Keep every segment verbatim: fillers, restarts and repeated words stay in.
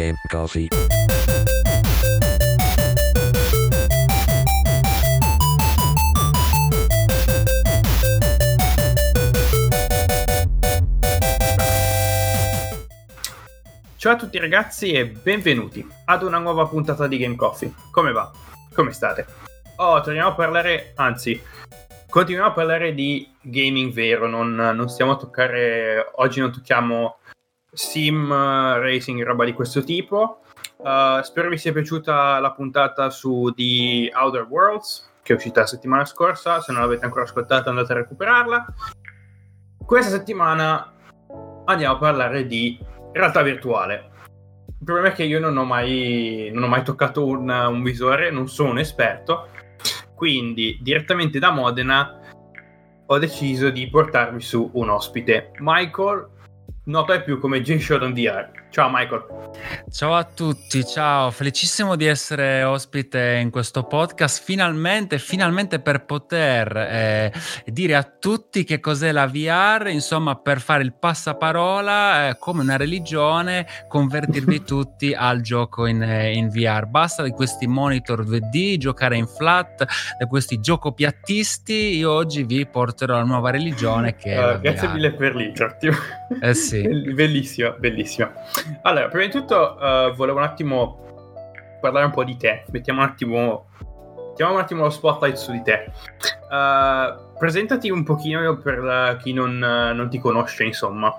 Game Coffee. Ciao a tutti ragazzi e benvenuti ad una nuova puntata di Game Coffee. Come va? Come state? Oh, torniamo a parlare, anzi, continuiamo a parlare di gaming vero, non, non stiamo a toccare, oggi non tocchiamo sim, racing, roba di questo tipo. Uh, spero vi sia piaciuta la puntata su The Outer Worlds, che è uscita la settimana scorsa, se non l'avete ancora ascoltata andate a recuperarla. Questa settimana andiamo a parlare di realtà virtuale. Il problema è che io non ho mai, non ho mai toccato un, un visore, non sono un esperto, quindi direttamente da Modena ho deciso di portarvi su un ospite, Michael Nota è più come Genshin on the Ark. Ciao Michael. Ciao a tutti, ciao, felicissimo di essere ospite in questo podcast, finalmente, finalmente per poter eh, dire a tutti che cos'è la V R, insomma per fare il passaparola eh, come una religione, convertirvi tutti al gioco in, in V R, basta di questi monitor due D, giocare in flat, da questi giocopiattisti, io oggi vi porterò la nuova religione che uh, è la grazie V R. Mille per l'interti. Eh sì. Bellissimo, bellissimo. Allora, prima di tutto uh, volevo un attimo parlare un po' di te. Mettiamo un attimo mettiamo un attimo lo spotlight su di te. Uh, presentati un pochino per chi non, non ti conosce, insomma.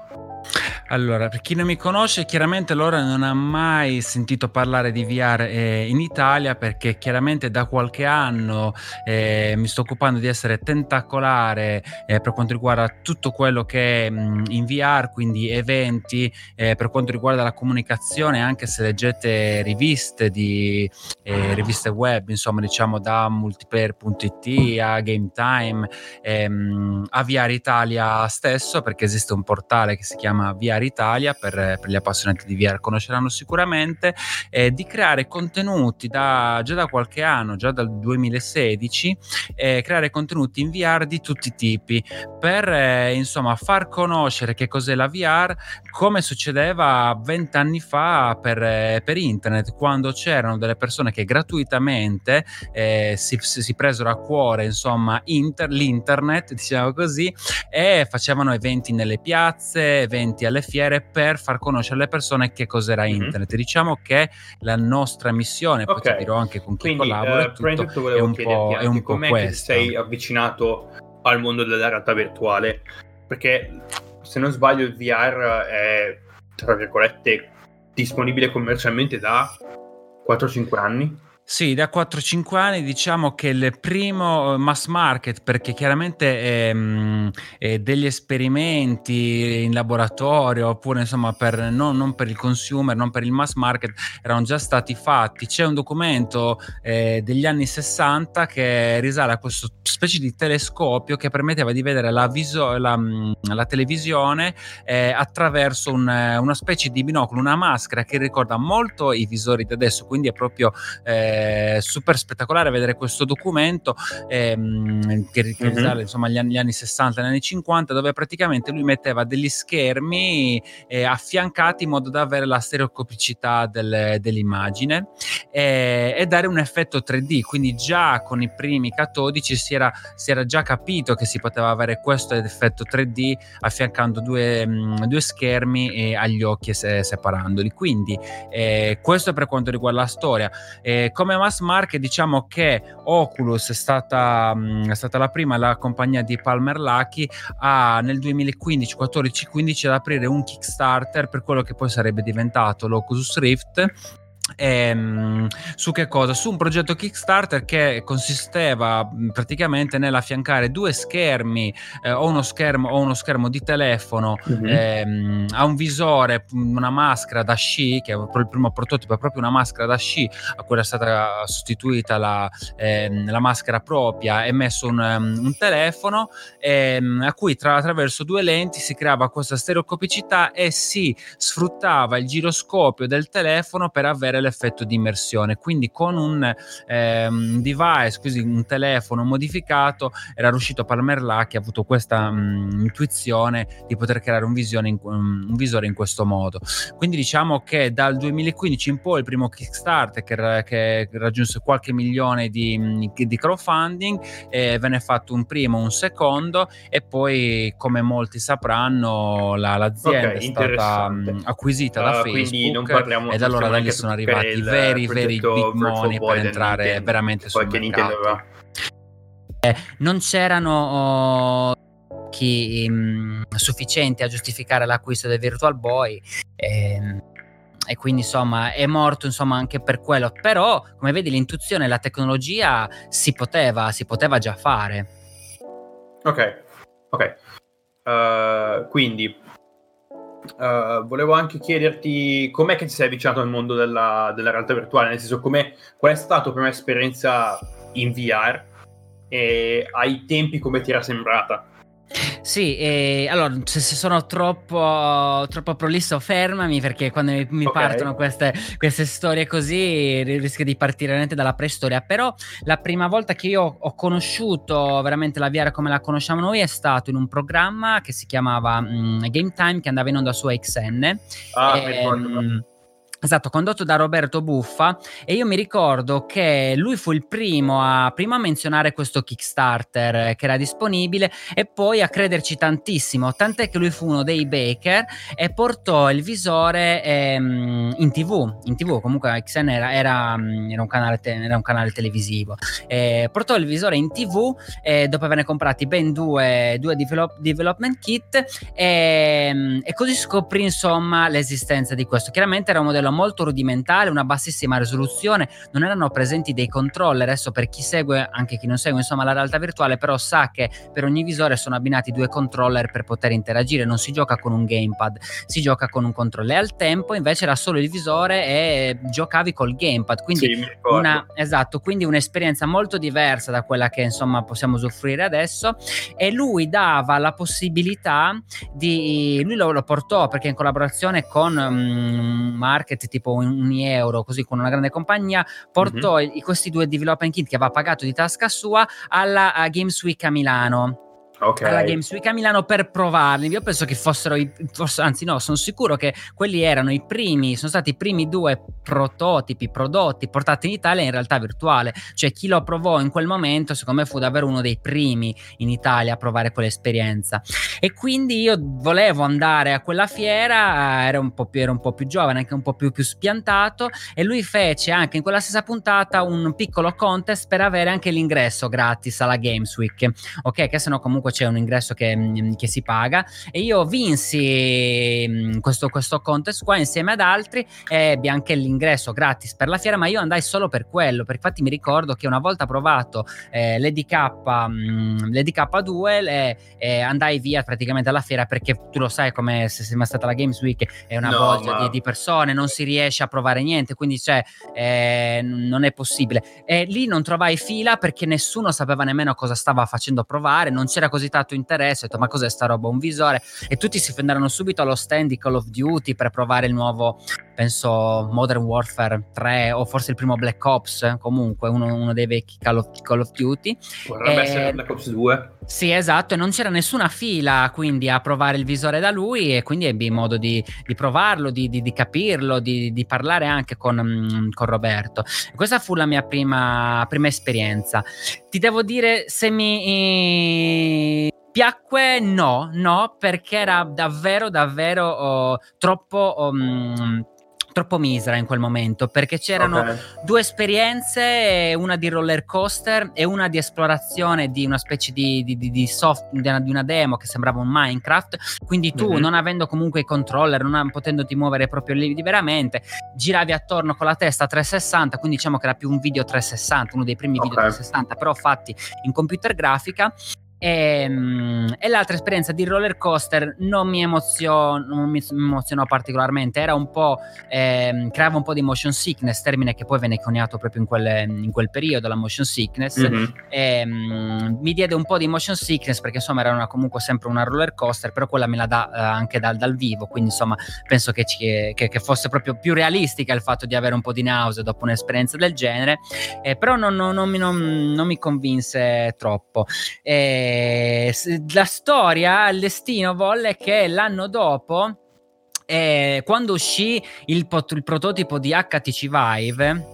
Allora, per chi non mi conosce, chiaramente Laura non ha mai sentito parlare di V R eh, in Italia, perché chiaramente da qualche anno eh, mi sto occupando di essere tentacolare eh, per quanto riguarda tutto quello che è mh, in V R, quindi eventi, eh, per quanto riguarda la comunicazione, anche se leggete riviste di eh, riviste web, insomma diciamo da multiplayer punto it a GameTime, ehm, a V R Italia stesso, perché esiste un portale che si chiama V R Italia, per, per gli appassionati di V R conosceranno sicuramente, eh, di creare contenuti da, già da qualche anno, già dal duemilasedici, eh, creare contenuti in V R di tutti i tipi per eh, insomma far conoscere che cos'è la V R, come succedeva vent'anni fa per, eh, per internet, quando c'erano delle persone che gratuitamente eh, si, si presero a cuore insomma inter, l'internet, diciamo così, e facevano eventi nelle piazze, eventi alle fiere per far conoscere alle persone che cos'era internet. Mm-hmm. Diciamo che la nostra missione, okay, poi ti dirò anche con chi quindi collabora, uh, tutto, tutto è un po', è un po' questo. Com'è che sei avvicinato al mondo della realtà virtuale? Perché se non sbaglio il V R è, tra virgolette, disponibile commercialmente da quattro cinque anni? Sì, da quattro cinque anni diciamo che il primo mass market, perché chiaramente ehm, eh, degli esperimenti in laboratorio oppure insomma per, no, non per il consumer, non per il mass market, erano già stati fatti. C'è un documento eh, degli anni sessanta che risale a questo specie di telescopio che permetteva di vedere la, viso- la, la televisione eh, attraverso un, una specie di binocolo, una maschera che ricorda molto i visori di adesso, quindi è proprio... Eh, super spettacolare vedere questo documento ehm, che risale, mm-hmm, insomma gli anni, gli anni sessanta, gli anni cinquanta, dove praticamente lui metteva degli schermi eh, affiancati in modo da avere la stereocopicità del, dell'immagine eh, e dare un effetto tre D, quindi già con i primi catodici si era, si era già capito che si poteva avere questo effetto tre D affiancando due, mh, due schermi eh, agli occhi e se, separandoli, quindi eh, questo per quanto riguarda la storia. eh, Come mass market diciamo che Oculus è stata, è stata la prima, la compagnia di Palmer Luckey, a nel duemilaquindici quattordici quindici ad aprire un Kickstarter per quello che poi sarebbe diventato l'Oculus Rift. Ehm, su che cosa? Su un progetto Kickstarter che consisteva mh, praticamente nell'affiancare due schermi eh, o uno schermo o uno schermo di telefono, mm-hmm, ehm, a un visore, una maschera da sci, che è il primo prototipo, è proprio una maschera da sci a cui era stata sostituita la, ehm, la maschera propria, e messo un, um, un telefono ehm, a cui tra, attraverso due lenti si creava questa stereocopicità e si sfruttava il giroscopio del telefono per avere l'effetto di immersione. Quindi con un ehm, device, così un telefono modificato, era riuscito Palmer Luckey, ha avuto questa mh, intuizione di poter creare un, visione in, un visore in questo modo. Quindi diciamo che dal duemilaquindici in poi il primo Kickstarter che, che raggiunse qualche milione di, di crowdfunding, eh, venne fatto un primo, un secondo, e poi come molti sapranno la, l'azienda okay, è stata mh, acquisita uh, da Facebook, non parliamo, e da allora da lì sono arrivati i veri veri big money per entrare Nintendo, veramente sul mercato. Aveva... Eh, non c'erano oh, chi, mh, sufficienti a giustificare l'acquisto del Virtual Boy, eh, e quindi insomma è morto insomma anche per quello. Però come vedi l'intuizione, la tecnologia si poteva si poteva già fare. Ok, ok. Uh, quindi uh, volevo anche chiederti com'è che ti sei avvicinato al mondo della, della realtà virtuale, nel senso come qual è stata la prima esperienza in V R e ai tempi come ti era sembrata? Sì, eh, allora se sono troppo troppo prolisso fermami, perché quando mi, mi okay. partono queste, queste storie così rischio di partire veramente dalla preistoria. Però la prima volta che io ho conosciuto veramente la V R come la conosciamo noi è stato in un programma che si chiamava mh, GameTime, che andava in onda su X N. Ah, e, mi ricordo. Esatto, condotto da Roberto Buffa, e io mi ricordo che lui fu il primo a, primo a menzionare questo Kickstarter che era disponibile e poi a crederci tantissimo, tant'è che lui fu uno dei baker e portò il visore ehm, in tv, in tv comunque X N era, era, era, un, canale te, era un canale televisivo, eh, portò il visore in tv e dopo averne comprati ben due, due develop, development kit e, e così scoprì insomma l'esistenza di questo. Chiaramente era un modello molto rudimentale, una bassissima risoluzione, non erano presenti dei controller. Adesso per chi segue, anche chi non segue insomma la realtà virtuale, però sa che per ogni visore sono abbinati due controller per poter interagire, non si gioca con un gamepad, si gioca con un controller. Al tempo invece era solo il visore e giocavi col gamepad, quindi sì, una esatto, quindi un'esperienza molto diversa da quella che insomma possiamo usufruire adesso. E lui dava la possibilità di lui lo, lo portò perché in collaborazione con um, Mark tipo un euro così con una grande compagnia portò mm-hmm. i, questi due development kit che aveva pagato di tasca sua alla Games Week a Milano. Okay. Alla Games Week a Milano per provarli. Io penso che fossero i, forse, anzi no, sono sicuro che quelli erano i primi, sono stati i primi due prototipi, prodotti portati in Italia in realtà virtuale. Cioè chi lo provò in quel momento secondo me fu davvero uno dei primi in Italia a provare quell'esperienza. E quindi io volevo andare a quella fiera, ero un po' più, ero un po' più giovane, anche un po' più, più spiantato, e lui fece anche in quella stessa puntata un piccolo contest per avere anche l'ingresso gratis alla Games Week. Ok, che sennò comunque c'è un ingresso che, che si paga, e io vinsi questo, questo contest qua insieme ad altri e ebbi anche l'ingresso gratis per la fiera, ma io andai solo per quello, perché infatti mi ricordo che una volta provato eh, l'E D K due le, eh, andai via praticamente alla fiera, perché tu lo sai come se sembra stata la Games Week, è una no, volta ma... di, di persone, non si riesce a provare niente, quindi cioè, eh, non è possibile, e lì non trovai fila perché nessuno sapeva nemmeno cosa stava facendo provare, non c'era così tanto interesse. Ho detto ma cos'è sta roba, un visore? E tutti si fendarono subito allo stand di Call of Duty per provare il nuovo, penso Modern Warfare tre o forse il primo Black Ops, comunque uno, uno dei vecchi Call of, Call of Duty, potrebbe essere Black Ops due. Sì, esatto, e non c'era nessuna fila quindi a provare il visore da lui, e quindi ebbi modo di, di provarlo, di, di, di capirlo, di, di parlare anche con, con Roberto. Questa fu la mia prima, prima esperienza. Ti devo dire se mi... Eh... piacque? No, no, perché era davvero, davvero oh, troppo... Oh, mh, troppo misera in quel momento, perché c'erano okay. due esperienze, una di roller coaster e una di esplorazione di una specie di, di, di soft di una, di una demo che sembrava un Minecraft, quindi tu mm-hmm. non avendo comunque i controller, non potendoti muovere proprio liberamente, giravi attorno con la testa trecentosessanta, quindi diciamo che era più un video trecentosessanta, uno dei primi okay. video trecentosessanta però fatti in computer grafica. E, e l'altra esperienza di roller coaster non mi emozionò, non mi emozionò particolarmente, era un po' eh, creava un po' di motion sickness, termine che poi venne coniato proprio in quel, in quel periodo, la motion sickness. Mm-hmm. E, um, mi diede un po' di motion sickness perché insomma era una, comunque sempre una roller coaster, però quella me la dà eh, anche dal, dal vivo, quindi insomma penso che, ci, che, che fosse proprio più realistica il fatto di avere un po' di nausea dopo un'esperienza del genere, eh, però non, non, non, non, non mi convinse troppo. eh, La storia, il destino volle che l'anno dopo, eh, quando uscì il, pot- il prototipo di H T C Vive,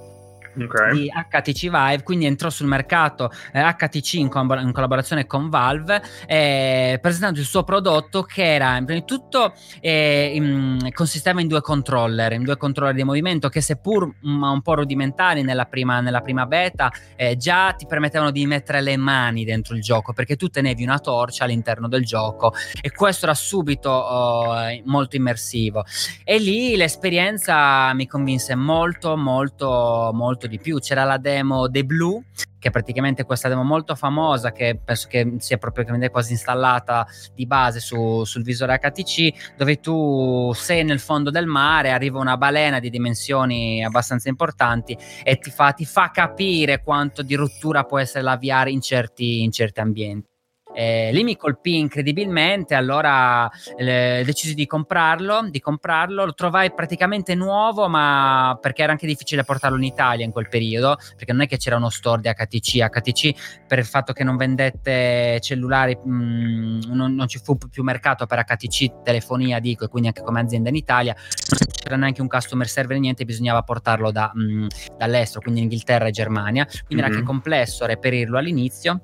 okay. di H T C Vive, quindi entrò sul mercato eh, H T C in, com- in collaborazione con Valve, eh, presentando il suo prodotto che era in prima di tutto eh, in, consisteva in due controller in due controller di movimento che, seppur ma un po' rudimentali nella prima, nella prima beta, eh, già ti permettevano di mettere le mani dentro il gioco, perché tu tenevi una torcia all'interno del gioco e questo era subito oh, molto immersivo, e lì l'esperienza mi convinse molto molto molto di più. C'era la demo dei Blue, che è praticamente questa demo molto famosa che penso che sia proprio quasi installata di base su, sul visore H T C, dove tu sei nel fondo del mare, arriva una balena di dimensioni abbastanza importanti e ti fa, ti fa capire quanto di rottura può essere la V R in certi, in certi ambienti. Eh, lì mi colpì incredibilmente, allora eh, decisi di comprarlo, di comprarlo, lo trovai praticamente nuovo, ma perché era anche difficile portarlo in Italia in quel periodo, perché non è che c'era uno store di H T C, H T C per il fatto che non vendette cellulari, mh, non, non ci fu più mercato per H T C telefonia, dico, e quindi anche come azienda in Italia non c'era neanche un customer server, niente, bisognava portarlo da, mh, dall'estero, quindi Inghilterra e Germania, quindi mm-hmm. era anche complesso reperirlo all'inizio.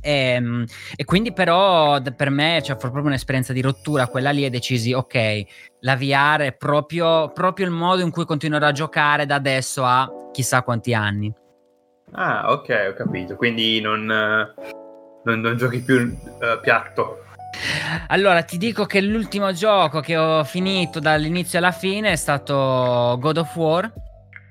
E, e quindi però per me, cioè, fu proprio un'esperienza di rottura quella lì, e decisi ok, la V R è proprio, proprio il modo in cui continuerò a giocare da adesso a chissà quanti anni. Ah, ok, ho capito, quindi non, non, non giochi più uh, piatto. Allora ti dico che l'ultimo gioco che ho finito dall'inizio alla fine è stato God of War.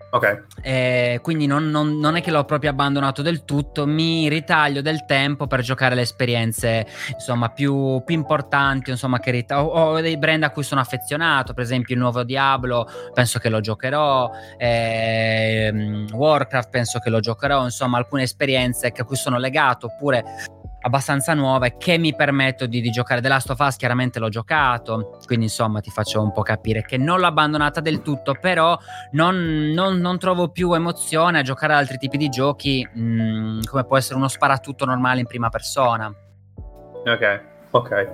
Ok, eh, quindi non, non, non è che l'ho proprio abbandonato del tutto, mi ritaglio del tempo per giocare le esperienze insomma più, più importanti, insomma che rit- ho, ho dei brand a cui sono affezionato, per esempio il nuovo Diablo penso che lo giocherò, eh, Warcraft penso che lo giocherò, insomma alcune esperienze che a cui sono legato oppure abbastanza nuove che mi permetto di, di giocare. The Last of Us chiaramente l'ho giocato, quindi insomma ti faccio un po' capire che non l'ho abbandonata del tutto, però non, non, non trovo più emozione a giocare ad altri tipi di giochi, mh, come può essere uno sparatutto normale in prima persona. Ok, ok,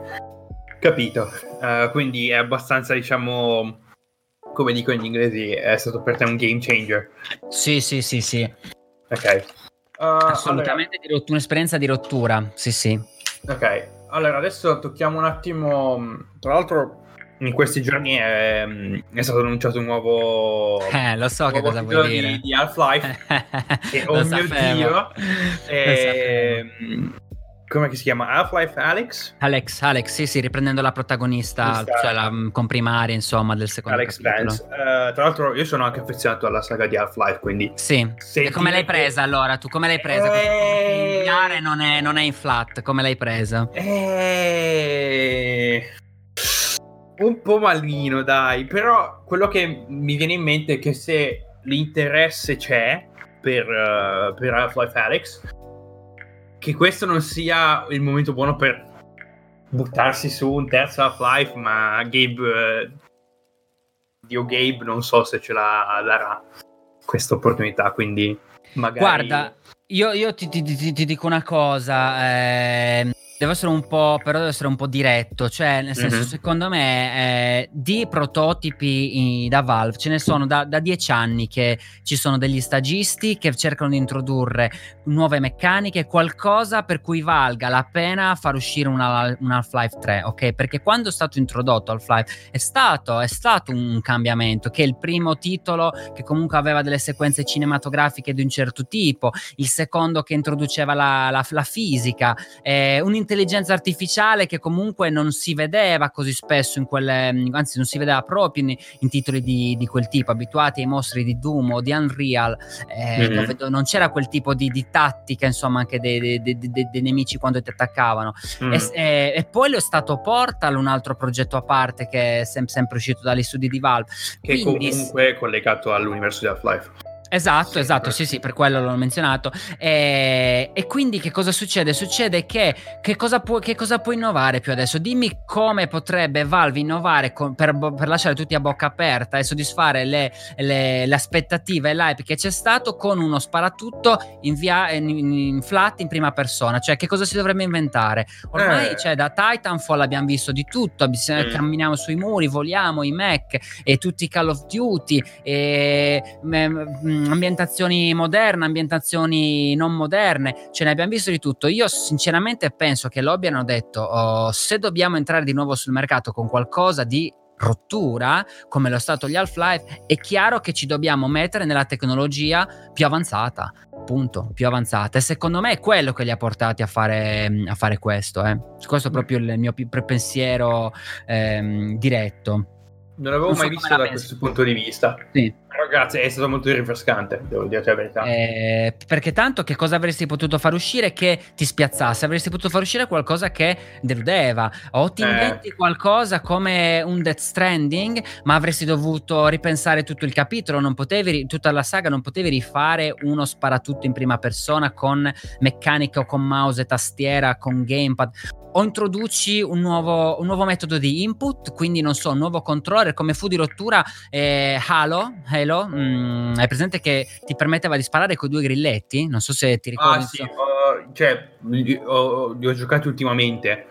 capito. Uh, quindi è abbastanza, diciamo, come dico in inglese, è stato per te un game changer. Sì, sì, sì, sì. Ok. Uh, assolutamente, allora. Di rottura, un'esperienza di rottura, sì sì. Ok, allora adesso tocchiamo un attimo, tra l'altro in questi giorni è, è stato annunciato un nuovo eh, lo so un che cosa vuol dire di, di Half-Life e, oh mio Dio, e, come si chiama? Half-Life Alyx? Alex, Alex, sì sì, riprendendo la protagonista, cioè la comprimaria insomma del secondo Alex capitolo. Alex Vance, uh, tra l'altro io sono anche affezionato alla saga di Half-Life, quindi... Sì, e come l'hai presa che... allora? Tu come l'hai presa? E... Non, è, non è in flat, come l'hai presa? E... Un po' malino, dai, però quello che mi viene in mente è che se l'interesse c'è per, uh, per Half-Life Alyx, che questo non sia il momento buono per buttarsi su un terzo Half-Life, ma Gabe, eh, Dio Gabe, non so se ce la darà questa opportunità, quindi magari... Guarda, io, io ti, ti, ti, ti dico una cosa, eh, devo essere un po', però devo essere un po' diretto, cioè nel senso, mm-hmm. secondo me eh, di prototipi in, da Valve ce ne sono da, da dieci anni che ci sono degli stagisti che cercano di introdurre nuove meccaniche, qualcosa per cui valga la pena far uscire una, un Half-Life tre, ok? Perché quando è stato introdotto Half-Life è stato, è stato un cambiamento, che il primo titolo che comunque aveva delle sequenze cinematografiche di un certo tipo, il secondo che introduceva la, la, la fisica, eh, un l'intelligenza artificiale, che comunque non si vedeva così spesso in quelle, anzi non si vedeva proprio in, in titoli di, di quel tipo, abituati ai mostri di Doom o di Unreal, eh, mm-hmm. dove non c'era quel tipo di, di tattica, insomma, anche dei, dei, dei, dei, dei nemici quando ti attaccavano. Mm-hmm. E, e, e poi lo è stato Portal, un altro progetto a parte che è sem- sempre uscito dagli studi di Valve. Che Quindi, comunque è collegato all'universo di Half-Life. Esatto, sì, esatto, sì, sì, per quello l'ho menzionato. E, e quindi che cosa succede? Succede che che cosa può che cosa può innovare più adesso? Dimmi come potrebbe Valve innovare con, per, per lasciare tutti a bocca aperta e soddisfare le, le, le aspettative e l'hype che c'è stato con uno sparatutto in, via, in, in flat in prima persona. Cioè, che cosa si dovrebbe inventare? Ormai eh. cioè, da Titanfall abbiamo visto di tutto, mm. camminiamo sui muri, voliamo, i mech, e tutti i Call of Duty, e... M- ambientazioni moderne, ambientazioni non moderne, ce ne abbiamo visto di tutto. Io sinceramente penso che lobby hanno detto, oh, se dobbiamo entrare di nuovo sul mercato con qualcosa di rottura come lo è stato gli Half-Life, è chiaro che ci dobbiamo mettere nella tecnologia più avanzata, punto, più avanzata, e secondo me è quello che li ha portati a fare, a fare questo, eh. Questo è proprio il mio pensiero ehm, diretto. Non avevo non mai so visto da penso. questo punto di vista. Sì. Ragazzi, è stato molto rinfrescante, devo dirti la verità. Eh, perché tanto che cosa avresti potuto far uscire che ti spiazzasse? Avresti potuto far uscire qualcosa che deludeva, o ti eh. inventi qualcosa come un Death Stranding, ma avresti dovuto ripensare tutto il capitolo, non potevi, tutta la saga, non potevi rifare uno sparatutto in prima persona con meccanica o con mouse e tastiera, con gamepad. O introduci un nuovo, un nuovo metodo di input, quindi non so, un nuovo controller, come fu di rottura eh, Halo, Halo mm, hai presente che ti permetteva di sparare con due grilletti? Non so se ti ricordi. Ah sì, uh, cioè, li ho, ho giocati ultimamente.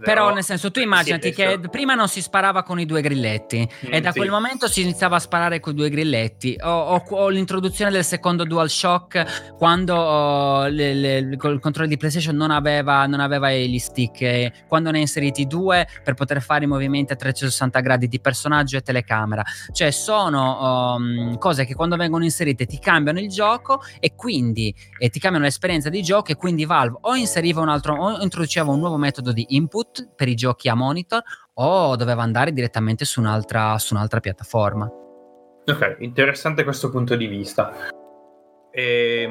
Però, però nel senso, tu immaginati sì, che prima non si sparava con i due grilletti mm, e da sì. quel momento si iniziava a sparare con i due grilletti, o, o, o l'introduzione del secondo DualShock quando oh, le, le, il controllo di PlayStation non aveva, non aveva gli stick, eh, quando ne hai inseriti due per poter fare i movimenti a trecentosessanta gradi di personaggio e telecamera. Cioè sono um, cose che quando vengono inserite ti cambiano il gioco e quindi eh, ti cambiano l'esperienza di gioco, e quindi Valve o inseriva un altro, o introduceva un nuovo metodo di input per i giochi a monitor, o doveva andare direttamente su un'altra, su un'altra piattaforma. Ok, interessante questo punto di vista. E,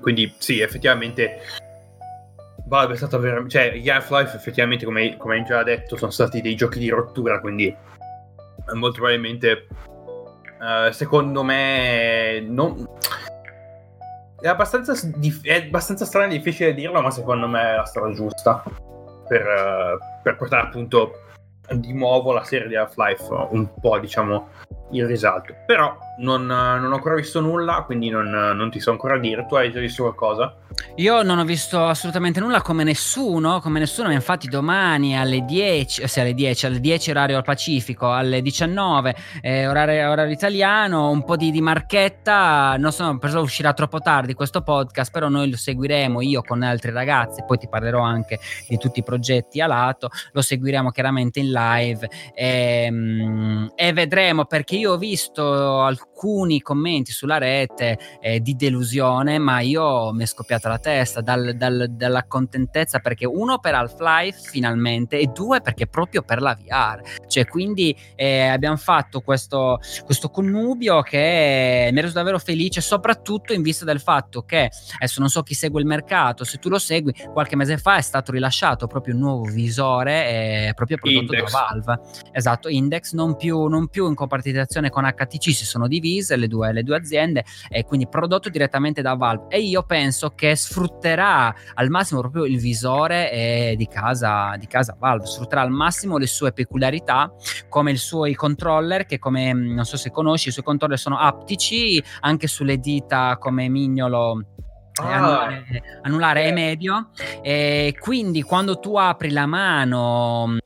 quindi sì, effettivamente Valve è stato veramente, cioè gli Half-Life effettivamente, come, come hai già detto, sono stati dei giochi di rottura, quindi molto probabilmente uh, secondo me non... è abbastanza, è abbastanza strano e difficile dirlo, ma secondo me è la strada giusta Per, per portare appunto di nuovo la serie di Half-Life un po', diciamo, in risalto. Però non, non ho ancora visto nulla, quindi non, non ti so ancora dire. Tu hai già visto qualcosa? Io non ho visto assolutamente nulla, come nessuno, come nessuno. Infatti domani alle dieci, sì, alle dieci, alle dieci orario al Pacifico, alle diciannove eh, orario, orario italiano, un po' di, di marchetta. Non so, perché uscirà troppo tardi questo podcast, però noi lo seguiremo, io con altri ragazzi, poi ti parlerò anche di tutti i progetti a lato, lo seguiremo chiaramente in live e, e vedremo, perché io ho visto alcuni commenti sulla rete eh, di delusione, ma io mi è scoppiata la testa dal, dal, dalla contentezza, perché uno per Half-Life finalmente, e due perché proprio per la V R, cioè quindi eh, abbiamo fatto questo, questo connubio che mi è reso davvero felice, soprattutto in vista del fatto che, adesso non so chi segue il mercato, se tu lo segui, qualche mese fa è stato rilasciato proprio un nuovo visore eh, proprio prodotto Index. da Valve, esatto, Index, non più, non più in compartecipazione con H T C, si sono divise le due, le due aziende, e eh, quindi prodotto direttamente da Valve, e io penso che sfrutterà al massimo proprio il visore eh, di casa di casa Valve, sfrutterà al massimo le sue peculiarità, come il suo i controller, che come non so se conosci, i suoi controller sono aptici anche sulle dita come mignolo annulare, ah. annulare e medio, e quindi quando tu apri la mano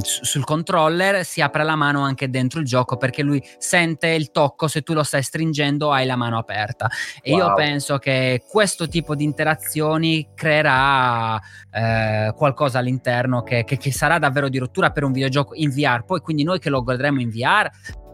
sul controller si apre la mano anche dentro il gioco, perché lui sente il tocco, se tu lo stai stringendo hai la mano aperta, e wow. io penso che questo tipo di interazioni creerà eh, qualcosa all'interno che, che, che sarà davvero di rottura per un videogioco in V R. Poi quindi noi che lo godremo in V R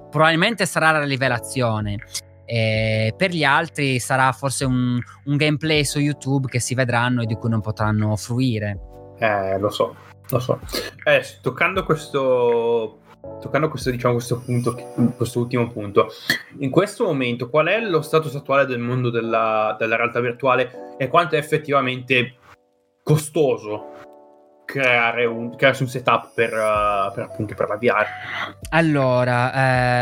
probabilmente sarà la rivelazione, E per gli altri sarà forse un, un gameplay su YouTube che si vedranno e di cui non potranno fruire. Eh, lo so, lo so. Eh, toccando questo, toccando questo, diciamo, questo punto, questo ultimo punto, in questo momento qual è lo status attuale del mondo della, della realtà virtuale e quanto è effettivamente costoso creare un, creare un setup per, uh, per appunto per la V R? Allora,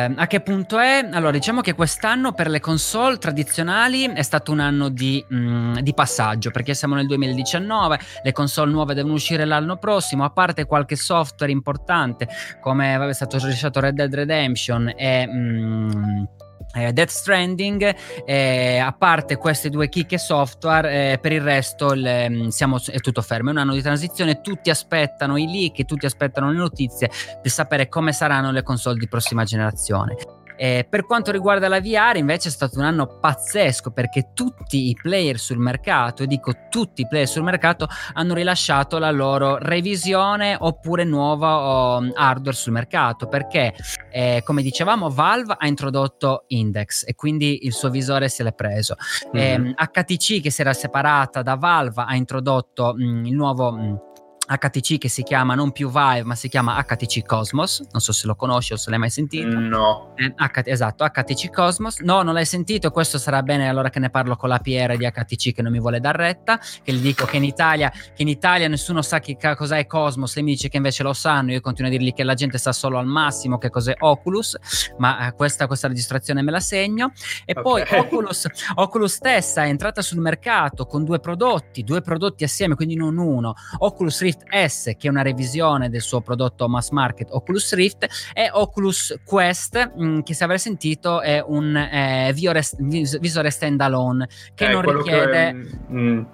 eh, a che punto è? Allora, diciamo che quest'anno per le console tradizionali è stato un anno di, mh, di passaggio, perché siamo nel duemiladiciannove, le console nuove devono uscire l'anno prossimo, a parte qualche software importante come vabbè, è stato rilasciato Red Dead Redemption e... Mh, Death Stranding, eh, a parte queste due chicche software, eh, per il resto le, siamo, è tutto fermo, è un anno di transizione, tutti aspettano i leak, tutti aspettano le notizie per sapere come saranno le console di prossima generazione. Eh, per quanto riguarda la V R invece è stato un anno pazzesco, perché tutti i player sul mercato, e dico tutti i player sul mercato, hanno rilasciato la loro revisione oppure nuovo oh, hardware sul mercato, perché eh, come dicevamo Valve ha introdotto Index e quindi il suo visore se l'è preso, mm-hmm. eh, H T C che si era separata da Valve ha introdotto mh, il nuovo... Mh, H T C che si chiama non più Vive ma si chiama H T C Cosmos, non so se lo conosci o se l'hai mai sentito. No. Eh, H- esatto, H T C Cosmos. No, non l'hai sentito, questo sarà bene allora che ne parlo con la P R di H T C che non mi vuole dar retta, che gli dico che in Italia che in Italia nessuno sa che ca- cos'è Cosmos, lei mi dice che invece lo sanno, io continuo a dirgli che la gente sa solo al massimo che cos'è Oculus, ma eh, questa, questa registrazione me la segno. E okay. Poi Oculus, Oculus stessa è entrata sul mercato con due prodotti, due prodotti assieme, quindi non uno, Oculus Rift S che è una revisione del suo prodotto mass market Oculus Rift, e Oculus Quest mh, che se avrei sentito è un eh, visore stand alone che eh, non richiede che, mh,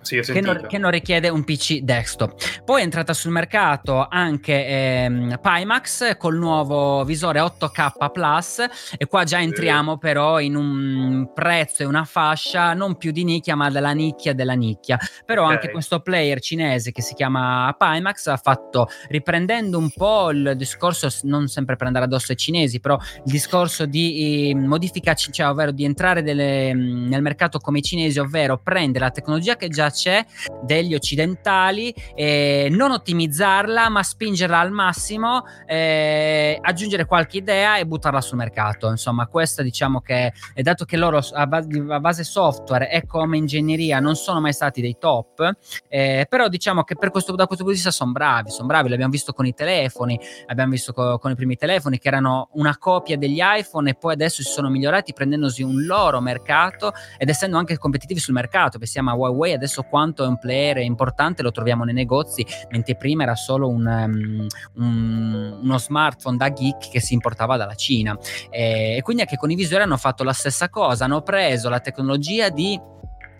sì, che, non, che non richiede un P C desktop. Poi è entrata sul mercato anche eh, Pimax col nuovo visore otto K Plus, e qua già entriamo eh. però in un prezzo e una fascia non più di nicchia ma della nicchia della nicchia, però okay. Anche questo player cinese che si chiama Pimax ha fatto, riprendendo un po' il discorso, non sempre per andare addosso ai cinesi, però il discorso di eh, modifica, cioè, ovvero di entrare delle, nel mercato come i cinesi, ovvero prendere la tecnologia che già c'è degli occidentali, eh, non ottimizzarla ma spingerla al massimo, eh, aggiungere qualche idea e buttarla sul mercato. Insomma, questa diciamo che è, dato che loro a base software e come ingegneria non sono mai stati dei top, eh, però diciamo che per questo, da questo punto di vista sono bravi, sono bravi, l'abbiamo visto con i telefoni, abbiamo visto co- con i primi telefoni che erano una copia degli iPhone, e poi adesso si sono migliorati prendendosi un loro mercato ed essendo anche competitivi sul mercato. Pensiamo a Huawei adesso, quanto è un player importante, lo troviamo nei negozi, mentre prima era solo un, um, un, uno smartphone da geek che si importava dalla Cina, e, e quindi anche con i visori hanno fatto la stessa cosa, hanno preso la tecnologia di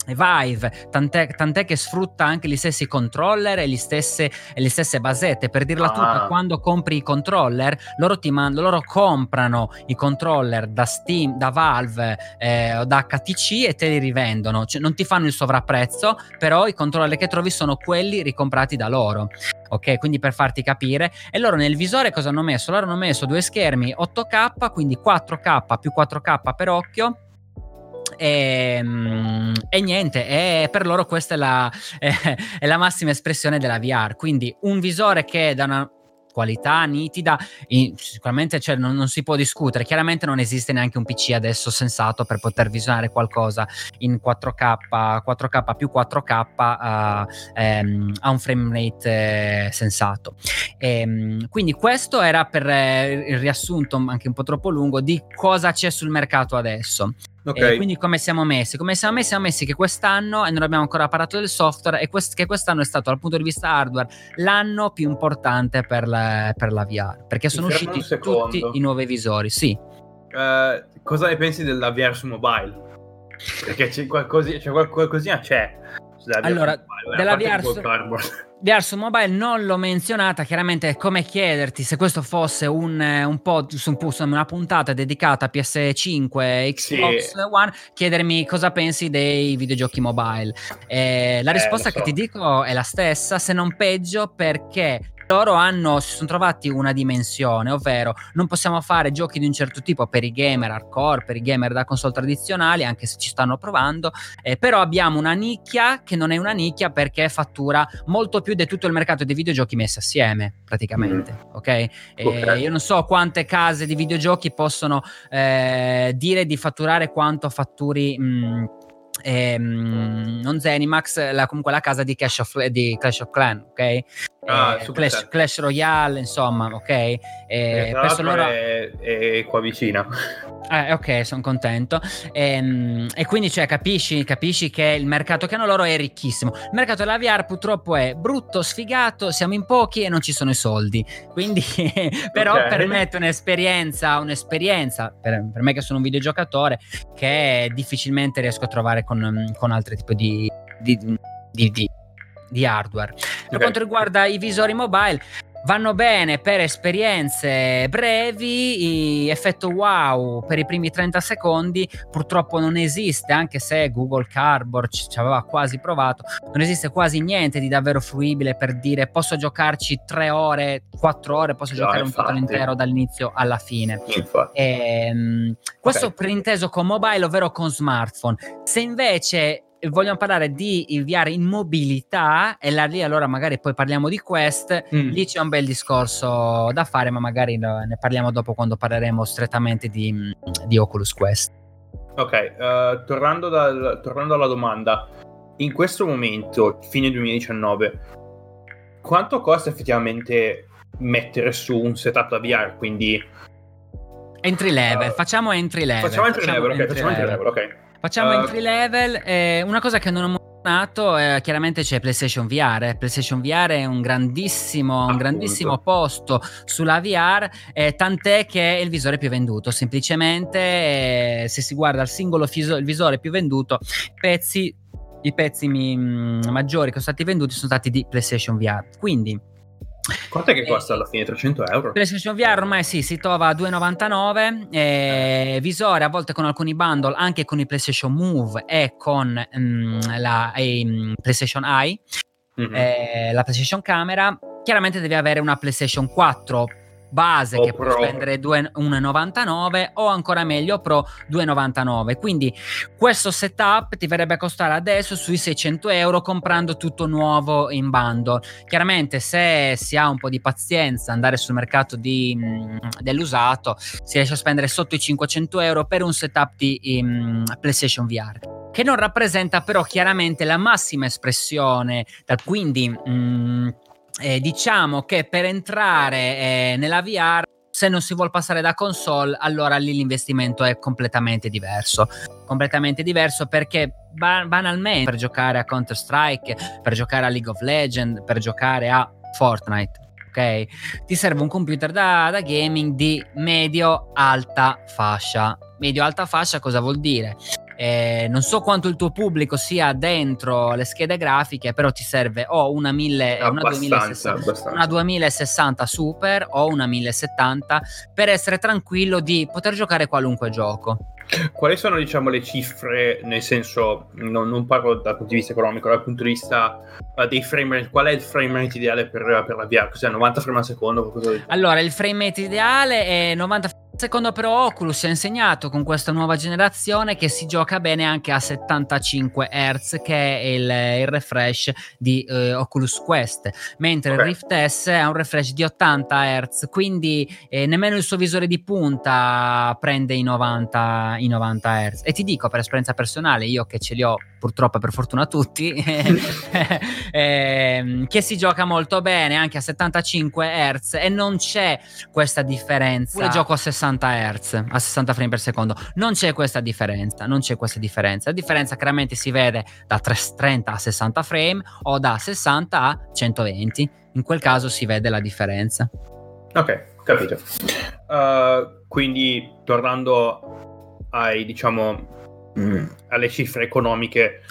Vive, tant'è, tant'è che sfrutta anche gli stessi controller e gli stesse, e le stesse basette. Per dirla ah. tutta, quando compri i controller loro ti mandano, loro comprano i controller da Steam, da Valve eh, o da H T C e te li rivendono, cioè, non ti fanno il sovrapprezzo, però i controller che trovi sono quelli ricomprati da loro. Ok, quindi per farti capire. E loro nel visore cosa hanno messo? Loro hanno messo due schermi otto K, quindi quattro K più quattro K per occhio. E, e niente, e per loro questa è la, è la massima espressione della V R, quindi un visore che da una qualità nitida sicuramente, cioè, non, non si può discutere. Chiaramente non esiste neanche un P C adesso sensato per poter visionare qualcosa in quattro K più quattro K a, ehm, a un frame rate eh, sensato. E, quindi questo era per eh, il riassunto anche un po' troppo lungo di cosa c'è sul mercato adesso. Okay. E quindi come siamo messi? Come siamo messi? Siamo messi che quest'anno, e non abbiamo ancora parlato del software, e quest- che quest'anno è stato dal punto di vista hardware l'anno più importante per la, per la V R, perché sono usciti tutti i nuovi visori. Sì. Uh, cosa ne pensi della V R su mobile? Perché c'è qualcosina, c'è qualcosina c'è. Allora, della V R su V R su mobile non l'ho menzionata, chiaramente è come chiederti se questo fosse un, un pod, una puntata dedicata a P S cinque e Xbox sì. One, chiedermi cosa pensi dei videogiochi mobile. Eh, la risposta eh, so. che ti dico è la stessa, se non peggio, perché loro hanno, si sono trovati una dimensione, ovvero non possiamo fare giochi di un certo tipo per i gamer hardcore, per i gamer da console tradizionali, anche se ci stanno provando, eh, però abbiamo una nicchia che non è una nicchia perché fattura molto più di tutto il mercato dei videogiochi messi assieme praticamente, mm. ok? E okay. Io non so quante case di videogiochi possono eh, dire di fatturare quanto fatturi mh, ehm, non Zenimax, la, comunque la casa di Clash of, di Clash of Clans, ok? Ah, eh, Clash, Clash Royale, insomma, ok? Eh, esatto, loro... è, è qua vicina. Eh, ok, sono contento. E, e quindi, cioè, capisci, capisci che il mercato che hanno loro è ricchissimo. Il mercato della V R purtroppo è brutto, sfigato, siamo in pochi e non ci sono i soldi. Quindi, però, okay. permette un'esperienza, un'esperienza per, per me che sono un videogiocatore, che difficilmente riesco a trovare con, con altri tipi di... di, di, di di hardware. Per okay. quanto riguarda i visori mobile, vanno bene per esperienze brevi, effetto wow per i primi trenta secondi, purtroppo non esiste, anche se Google Cardboard ci aveva quasi provato, non esiste quasi niente di davvero fruibile per dire posso giocarci tre ore, quattro ore, posso no, giocare infatti. un titolo intero dall'inizio alla fine. E, um, questo okay. printeso con mobile, ovvero con smartphone. Se invece vogliamo parlare di V R in mobilità, e là lì allora magari poi parliamo di Quest, mm. lì c'è un bel discorso da fare, ma magari ne parliamo dopo quando parleremo strettamente di, di Oculus Quest. Ok, uh, tornando, dal, tornando alla domanda, in questo momento, fine duemiladiciannove, quanto costa effettivamente mettere su un setup da V R, quindi... Entry level, uh, facciamo entry level. Facciamo entry level, ok, facciamo entry level, ok. Facciamo uh, entry level, eh, una cosa che non ho menzionato, eh, chiaramente c'è PlayStation V R. PlayStation V R è un grandissimo, un grandissimo posto sulla V R, eh, tant'è che è il visore più venduto. Semplicemente, eh, se si guarda il singolo fiso- il visore più venduto, pezzi, i pezzi mi, mh, maggiori che sono stati venduti sono stati di PlayStation V R. Quindi quanto è che costa alla fine? trecento euro? PlayStation V R ormai sì, si trova a due virgola novantanove, eh, visore a volte con alcuni bundle, anche con i PlayStation Move e con mm, la eh, PlayStation Eye, mm-hmm. eh, la PlayStation Camera. Chiaramente devi avere una PlayStation quattro base, oh, che può spendere uno virgola novantanove, o ancora meglio Pro due virgola novantanove. Quindi questo setup ti verrebbe a costare adesso sui seicento euro comprando tutto nuovo in bundle. Chiaramente se si ha un po' di pazienza, andare sul mercato di, dell'usato, si riesce a spendere sotto i cinquecento euro per un setup di um, PlayStation V R, che non rappresenta però chiaramente la massima espressione, quindi um, Eh, diciamo che per entrare eh, nella V R, se non si vuol passare da console, allora lì l'investimento è completamente diverso, completamente diverso perché ba- banalmente per giocare a Counter Strike, per giocare a League of Legends, per giocare a Fortnite, ok, ti serve un computer da, da gaming di medio alta fascia. Medio alta fascia cosa vuol dire? Eh, non so quanto il tuo pubblico sia dentro le schede grafiche, però ti serve o una, mille, una, duemilasessanta, una duemilasessanta Super o una mille settanta per essere tranquillo di poter giocare qualunque gioco. Quali sono, diciamo, le cifre, nel senso, non, non parlo dal punto di vista economico, dal punto di vista uh, dei frame rate? Qual è il frame rate ideale per, per la V R? Cos'è, novanta frame al secondo? Del... Allora, il frame rate ideale è novanta frame. Secondo però Oculus ha insegnato con questa nuova generazione che si gioca bene anche a settantacinque hertz, che è il, il refresh di eh, Oculus Quest, mentre okay. il Rift S ha un refresh di ottanta hertz, quindi eh, nemmeno il suo visore di punta prende i novanta hertz. E ti dico per esperienza personale, io che ce li ho purtroppo per fortuna tutti, eh, che si gioca molto bene anche a settantacinque hertz e non c'è questa differenza. Io gioco a sessanta hertz, a sessanta frame per secondo, non c'è questa differenza, non c'è questa differenza. La differenza chiaramente si vede da trenta a sessanta frame o da sessanta a centoventi, in quel caso si vede la differenza. Ok, capito. Uh, quindi tornando ai, diciamo, mm. alle cifre economiche.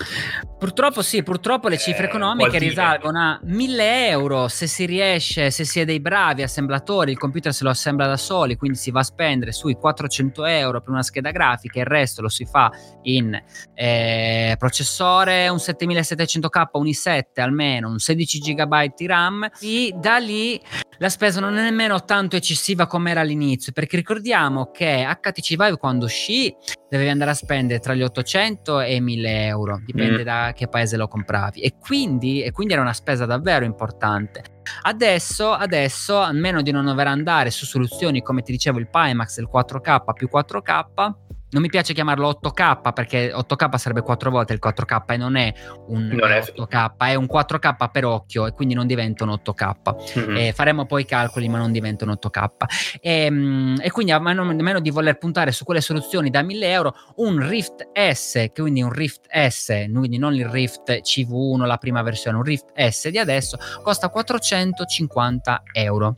Purtroppo sì, purtroppo le cifre eh, economiche risalgono a mille euro se si riesce, se si è dei bravi assemblatori, il computer se lo assembla da soli, quindi si va a spendere sui quattrocento euro per una scheda grafica, il resto lo si fa in eh, processore, un settemilasettecento K, un i sette almeno, un sedici giga byte di RAM, e da lì la spesa non è nemmeno tanto eccessiva come era all'inizio, perché ricordiamo che H T C Vive quando uscì dovevi andare a spendere tra gli ottocento e i mille euro, dipende mm. da che paese lo compravi, e quindi, e quindi era una spesa davvero importante. Adesso, adesso, a meno di non dover andare su soluzioni come ti dicevo il Pimax, il quattro K più quattro K, non mi piace chiamarlo otto K perché otto K sarebbe quattro volte il quattro K e non è un non è otto K, è un quattro K per occhio e quindi non diventa un otto K. Mm-hmm. Eh, faremo poi i calcoli ma non diventa un otto K. E, e quindi a meno, a meno di voler puntare su quelle soluzioni da mille euro, un Rift S, quindi un Rift S, quindi non il Rift C V uno, la prima versione, un Rift S di adesso, costa quattrocentocinquanta euro.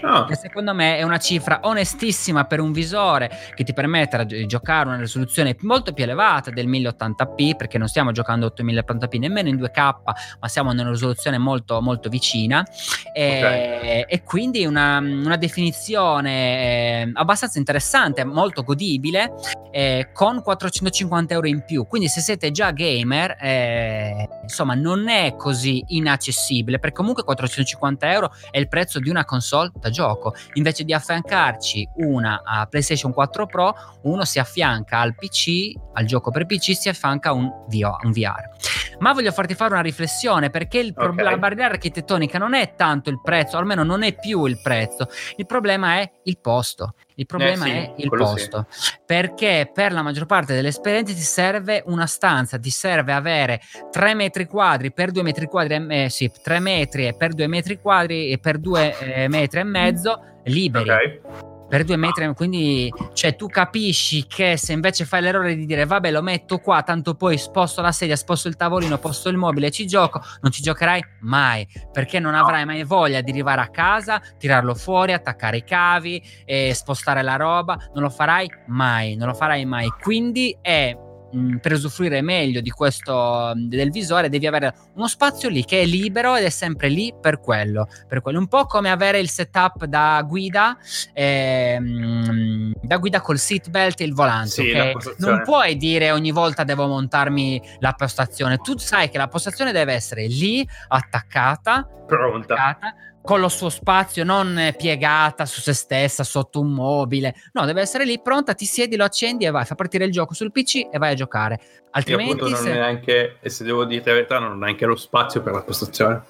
Oh. Che secondo me è una cifra onestissima per un visore che ti permette di giocare una risoluzione molto più elevata del mille ottanta p, perché non stiamo giocando ottomila ottanta p nemmeno in due K, ma siamo in una risoluzione molto molto vicina, e, okay. e quindi una, una definizione abbastanza interessante, molto godibile, eh, con quattrocentocinquanta euro in più, quindi se siete già gamer eh, insomma non è così inaccessibile, perché comunque quattrocentocinquanta euro è il prezzo di una console da gioco. Invece di affiancarci una a PlayStation quattro Pro, uno si affianca al P C, al gioco per P C si affianca un V R. Ma voglio farti fare una riflessione, perché il okay. la barriera architettonica non è tanto il prezzo, almeno non è più il prezzo, il problema è il posto. Il problema eh sì, è il posto, sì. Perché per la maggior parte delle esperienze ti serve una stanza, ti serve avere tre metri quadri per due metri quadri, eh, sì, tre metri per due metri quadri e per due metri e mezzo liberi. Okay. Per due metri, quindi cioè tu capisci che se invece fai l'errore di dire vabbè lo metto qua, tanto poi sposto la sedia, sposto il tavolino, sposto il mobile e ci gioco, non ci giocherai mai, perché non avrai mai voglia di arrivare a casa, tirarlo fuori, attaccare i cavi, eh, spostare la roba, non lo farai mai, non lo farai mai. Quindi è mh, per usufruire meglio di questo del visore devi avere uno spazio lì che è libero ed è sempre lì per quello, per quello. Un po' come avere il setup da guida ehm, da guida col seat belt e il volante, sì, okay? Non puoi dire ogni volta devo montarmi la postazione, tu sai che la postazione deve essere lì attaccata, pronta, attaccata, con lo suo spazio, non piegata su se stessa, sotto un mobile, no, deve essere lì pronta, ti siedi, lo accendi e vai, fa partire il gioco sul P C e vai a giocare. Altrimenti non se... è neanche, e se devo dire la verità, non ho neanche lo spazio per la postazione.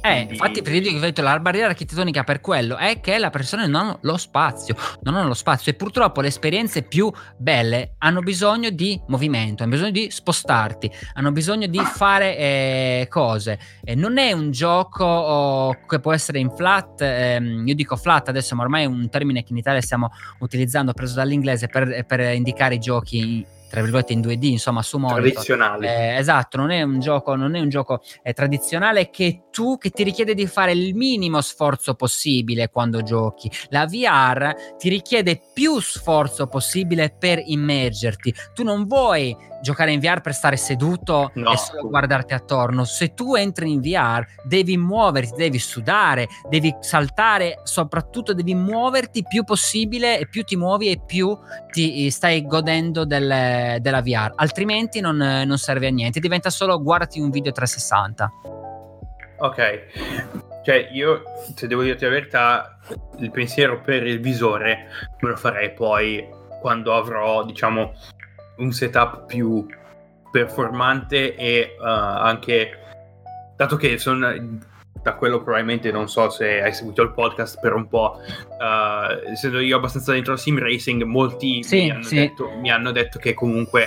Eh, infatti per dire che la barriera architettonica per quello è che la persona non ha lo spazio, non ha lo spazio, e purtroppo le esperienze più belle hanno bisogno di movimento, hanno bisogno di spostarti, hanno bisogno di fare eh, cose, e non è un gioco oh, che può essere in flat, ehm, io dico flat adesso ma ormai è un termine che in Italia stiamo utilizzando preso dall'inglese per, per indicare i giochi tra virgolette in due D, insomma su monitor tradizionale, eh, esatto, non è un gioco non è un gioco eh, tradizionale che tu che ti richiede di fare il minimo sforzo possibile quando giochi. La V R ti richiede più sforzo possibile per immergerti, tu non vuoi giocare in V R per stare seduto no. e solo guardarti attorno. Se tu entri in V R devi muoverti, devi sudare, devi saltare, soprattutto devi muoverti più possibile, e più ti muovi e più ti stai godendo del, della V R, altrimenti non, non serve a niente, diventa solo guardati un video trecentosessanta. Ok, cioè io se devo dirti la verità il pensiero per il visore me lo farei poi quando avrò, diciamo, un setup più performante e uh, anche, dato che sono, da quello probabilmente, non so se hai seguito il podcast per un po', uh, essendo io abbastanza dentro al sim racing, molti sì, mi, hanno sì. detto, mi hanno detto che comunque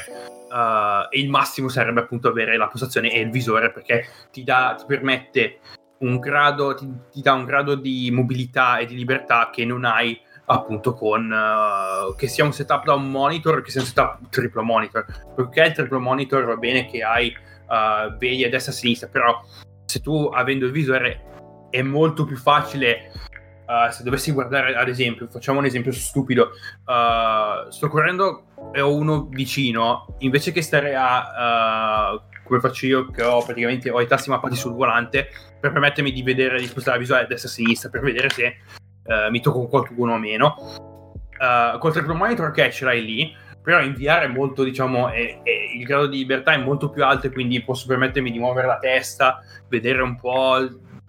uh, il massimo sarebbe appunto avere la postazione e il visore, perché ti dà, ti permette un grado, ti, ti dà un grado di mobilità e di libertà che non hai appunto con uh, che sia un setup da un monitor, che sia un setup triplo monitor, perché il triplo monitor va bene che hai uh, vedi a destra e a sinistra, però se tu avendo il visore è molto più facile uh, Uh, se dovessi guardare, ad esempio, facciamo un esempio stupido, uh, sto correndo e ho uno vicino, invece che stare a, uh, come faccio io, che ho praticamente ho i tasti mappati sul volante, per permettermi di vedere, di spostare la visuale a destra e a sinistra, per vedere se uh, mi tocco qualcuno o meno. Uh, col triplo monitor che ce l'hai lì, però in V R è molto, diciamo, è, è, il grado di libertà è molto più alto, e quindi posso permettermi di muovere la testa, vedere un po'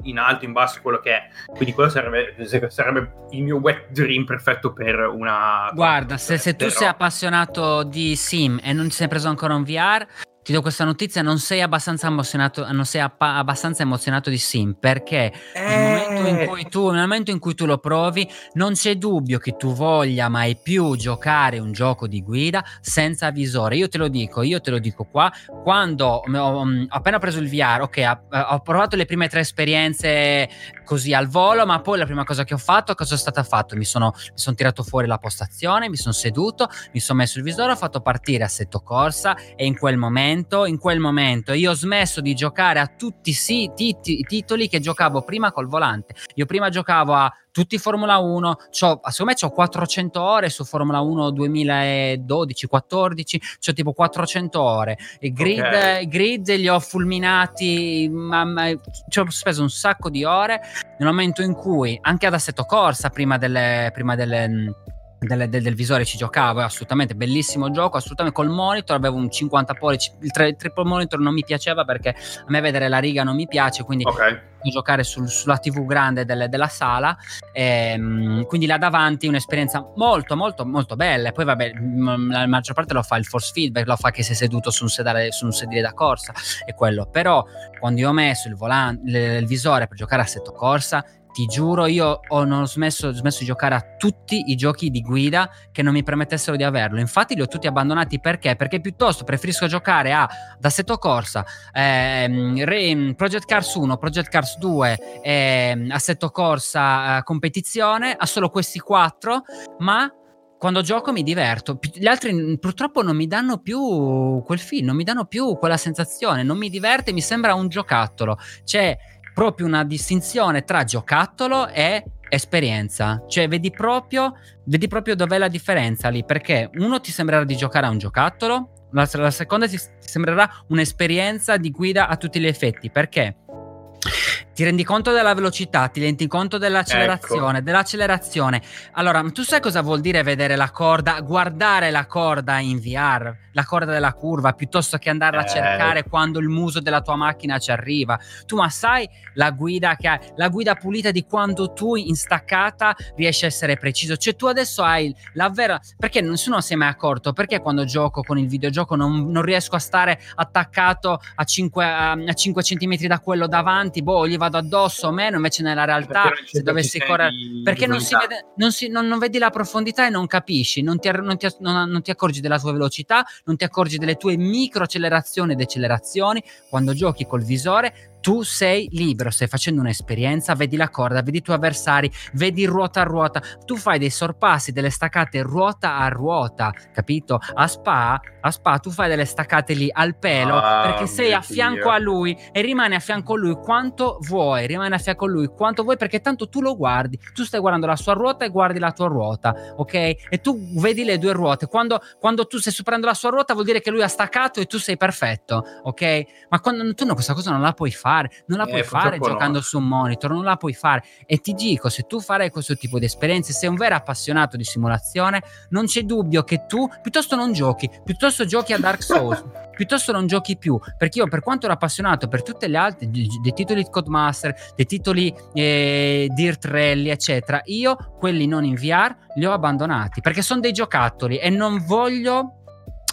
in alto, in basso, quello che è. Quindi quello sarebbe, sarebbe il mio wet dream perfetto per una... Guarda, se, se tu però... sei appassionato di sim e non ti sei preso ancora un V R, ti do questa notizia: non sei abbastanza emozionato, non sei appa- abbastanza emozionato di sim, perché eh. nel momento in cui tu, nel momento in cui tu lo provi, non c'è dubbio che tu voglia mai più giocare un gioco di guida senza visore. Io te lo dico, io te lo dico qua, quando ho, ho appena preso il V R, ok, ho provato le prime tre esperienze così al volo, ma poi la prima cosa che ho fatto, cosa è stata fatta? Mi sono, mi sono tirato fuori la postazione, mi sono seduto, mi sono messo il visore, ho fatto partire assetto corsa, e in quel momento in quel momento io ho smesso di giocare a tutti i sì, tit- titoli che giocavo prima col volante. Io prima giocavo a tutti Formula uno, c'ho, secondo me c'ho quattrocento ore su Formula uno duemiladodici quattordici, c'ho tipo quattrocento ore, e Grid, okay. Grid li ho fulminati, ma, ma, ci ho speso un sacco di ore, nel momento in cui anche ad assetto corsa prima delle... Prima delle Del, del, del visore ci giocavo, è assolutamente bellissimo gioco, assolutamente. Col monitor avevo un cinquanta pollici, il, tre, il triple monitor non mi piaceva perché a me vedere la riga non mi piace, quindi okay. giocare sul, sulla TV grande del, della sala, ehm, quindi là davanti un'esperienza molto molto molto bella. E poi vabbè, la maggior parte lo fa il force feedback, lo fa che sei seduto su un sedale, su un sedile da corsa e quello. Però quando io ho messo il volante, il visore per giocare a assetto corsa, ti giuro, io ho, non ho smesso, ho smesso di giocare a tutti i giochi di guida che non mi permettessero di averlo. Infatti li ho tutti abbandonati. Perché? Perché piuttosto preferisco giocare a Assetto Corsa, ehm, Re, Project Cars uno, Project Cars due, ehm, Assetto Corsa eh, Competizione, a solo questi quattro, ma... Quando gioco mi diverto, gli altri purtroppo non mi danno più quel film, non mi danno più quella sensazione, non mi diverte, mi sembra un giocattolo. C'è proprio una distinzione tra giocattolo e esperienza, cioè vedi proprio, vedi proprio dov'è la differenza lì, perché uno ti sembrerà di giocare a un giocattolo, la, la seconda ti sembrerà un'esperienza di guida a tutti gli effetti, perché... Ti rendi conto della velocità, ti rendi conto dell'accelerazione, ecco. dell'accelerazione. Allora, tu sai cosa vuol dire vedere la corda, guardare la corda in V R, la corda della curva, piuttosto che andarla eh. a cercare quando il muso della tua macchina ci arriva. Tu ma sai la guida che hai, la guida pulita di quando tu in staccata riesci a essere preciso. Cioè tu adesso hai la vera... Perché nessuno si è mai accorto, perché quando gioco con il videogioco non, non riesco a stare attaccato a cinque centimetri da quello davanti, boh, gli vado addosso o meno, invece nella realtà se dovessi correre di... perché non si vede, non, si, non, non vedi la profondità e non capisci, non ti, non, ti, non, non ti accorgi della tua velocità, non ti accorgi delle tue microaccelerazioni e decelerazioni. Quando giochi col visore tu sei libero, stai facendo un'esperienza, vedi la corda, vedi i tuoi avversari, vedi ruota a ruota, tu fai dei sorpassi, delle staccate ruota a ruota, capito? A Spa, a Spa tu fai delle staccate lì al pelo, ah, perché sei a fianco a lui e rimani a fianco a lui quanto vuoi, rimani a fianco a lui quanto vuoi, perché tanto tu lo guardi, tu stai guardando la sua ruota e guardi la tua ruota, ok? E tu vedi le due ruote, quando, quando tu stai superando la sua ruota vuol dire che lui ha staccato e tu sei perfetto, ok? Ma quando, tu no, questa cosa non la puoi fare. Non la puoi eh, fare giocando no. su un monitor, non la puoi fare. E ti dico, se tu farai questo tipo di esperienze, sei un vero appassionato di simulazione, non c'è dubbio che tu piuttosto non giochi, piuttosto giochi a Dark Souls, piuttosto non giochi più. Perché io, per quanto ero appassionato per tutte le altre, dei titoli Codemaster, dei titoli eh, Dirt Rally, eccetera, io quelli non in V R li ho abbandonati perché sono dei giocattoli e non voglio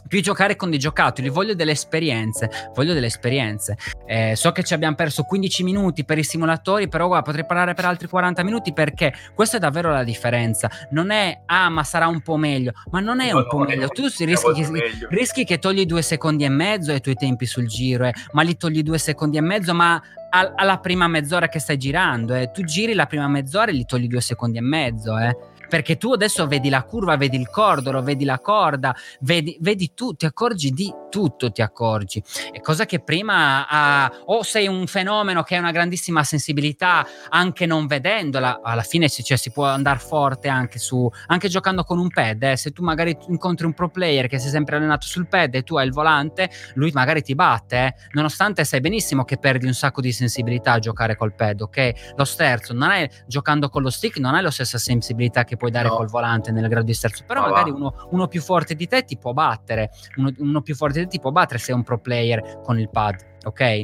più giocare con dei giocattoli, voglio delle esperienze, voglio delle esperienze. Eh, so che ci abbiamo perso quindici minuti per i simulatori, però guarda, potrei parlare per altri quaranta minuti, perché questa è davvero la differenza. Non è ah ma sarà un po' meglio, ma non è no, un po' no, meglio. Tu rischi che, rischi che togli due secondi e mezzo ai tuoi tempi sul giro, eh, ma li togli due secondi e mezzo, ma alla prima mezz'ora che stai girando, eh, tu giri la prima mezz'ora e li togli due secondi e mezzo, eh. Perché tu adesso vedi la curva, vedi il cordolo, vedi la corda, vedi, vedi tu, ti accorgi di tutto ti accorgi, è cosa che prima ah, o sei un fenomeno che ha una grandissima sensibilità anche non vedendola, alla fine cioè, si può andare forte anche su anche giocando con un pad, eh. Se tu magari incontri un pro player che si è sempre allenato sul pad e tu hai il volante, lui magari ti batte, eh. Nonostante sai benissimo che perdi un sacco di sensibilità a giocare col pad, ok? Lo sterzo non è, giocando con lo stick non hai la stessa sensibilità che puoi dare no. col volante nel grado di sterzo, però no, magari uno, uno più forte di te ti può battere, uno, uno più forte di te ti può battere se è un pro player con il pad, ok?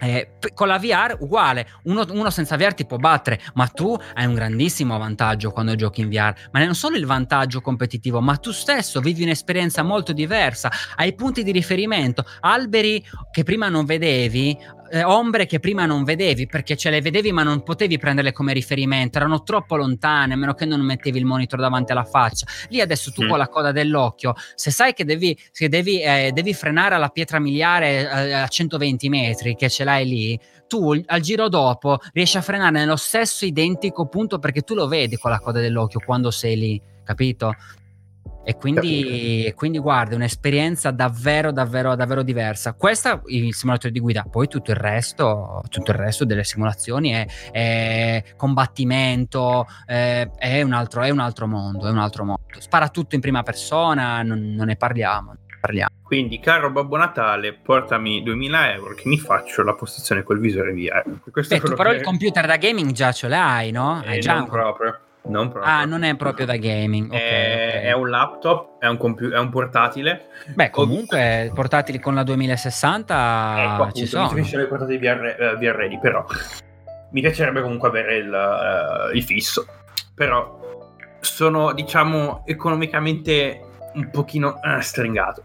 Eh, con la V R uguale, uno, uno senza V R ti può battere, ma tu hai un grandissimo vantaggio quando giochi in V R, ma non solo il vantaggio competitivo, ma tu stesso vivi un'esperienza molto diversa, hai punti di riferimento, alberi che prima non vedevi, eh, ombre che prima non vedevi perché ce le vedevi ma non potevi prenderle come riferimento, erano troppo lontane a meno che non mettevi il monitor davanti alla faccia. Lì adesso tu mm. con la coda dell'occhio, se sai che devi, che devi, eh, devi frenare alla pietra miliare eh, a centoventi metri che ce l'hai lì, tu al giro dopo riesci a frenare nello stesso identico punto perché tu lo vedi con la coda dell'occhio quando sei lì, capito? E quindi, e quindi guarda, un'esperienza davvero davvero davvero diversa. Questa il simulatore di guida, poi tutto il resto, tutto il resto delle simulazioni è, è combattimento, è, è un altro, è un altro mondo, è un altro mondo. Spara tutto in prima persona, non, non ne parliamo. Parliamo. Quindi, caro Babbo Natale, portami duemila euro che mi faccio la postazione col visore V R. Questo Beh, tu però che... il computer da gaming già ce l'hai, no? Eh, hai già non un... proprio. Non proprio. Ah, non è proprio da gaming. Okay, è, okay. È un laptop, è un, compu- è un portatile. Beh, comunque, portatili con la duemilasessanta ecco, appunto, ci sono. Mi piacerebbe portatili V R, uh, V R, però mi piacerebbe comunque avere il, uh, il fisso. Però sono, diciamo, economicamente un pochino uh, stringato.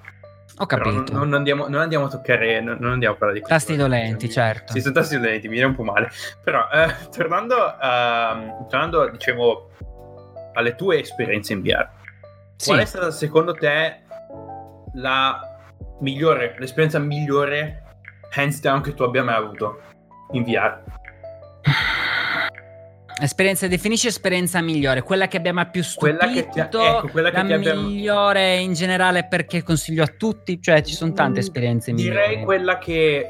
Ho capito. Non, non, andiamo, non andiamo a toccare, non, non andiamo a parlare di tasti dolenti, certo. Sì, sono tasti dolenti, mi viene un po' male. Però eh, tornando, eh, tornando, dicevo, alle tue esperienze in V R, sì. Qual è stata secondo te la migliore, l'esperienza migliore, hands down, che tu abbia mai avuto in V R? Esperienza, definisci esperienza migliore, quella che abbiamo più stupito, quella che ti ha, ecco, quella che la ti abbiamo... migliore in generale, perché consiglio a tutti, cioè ci sono tante esperienze mm, migliori. Direi quella che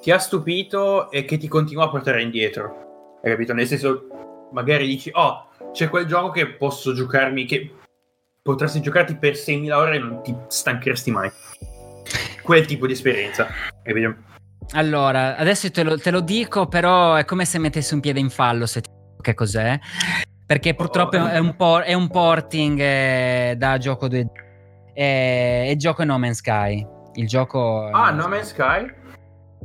ti ha stupito e che ti continua a portare indietro, hai capito? Nel senso, magari dici, oh, c'è quel gioco che posso giocarmi, che potresti giocarti per seimila ore e non ti stancheresti mai, quel tipo di esperienza, capito? Allora, adesso te lo, te lo dico, però è come se mettessi un piede in fallo se ti dico che cos'è, perché purtroppo oh, è, un por- è un porting eh, da gioco due D, eh, e gioco No Man's Sky, il gioco... Ah, No Man's Sky?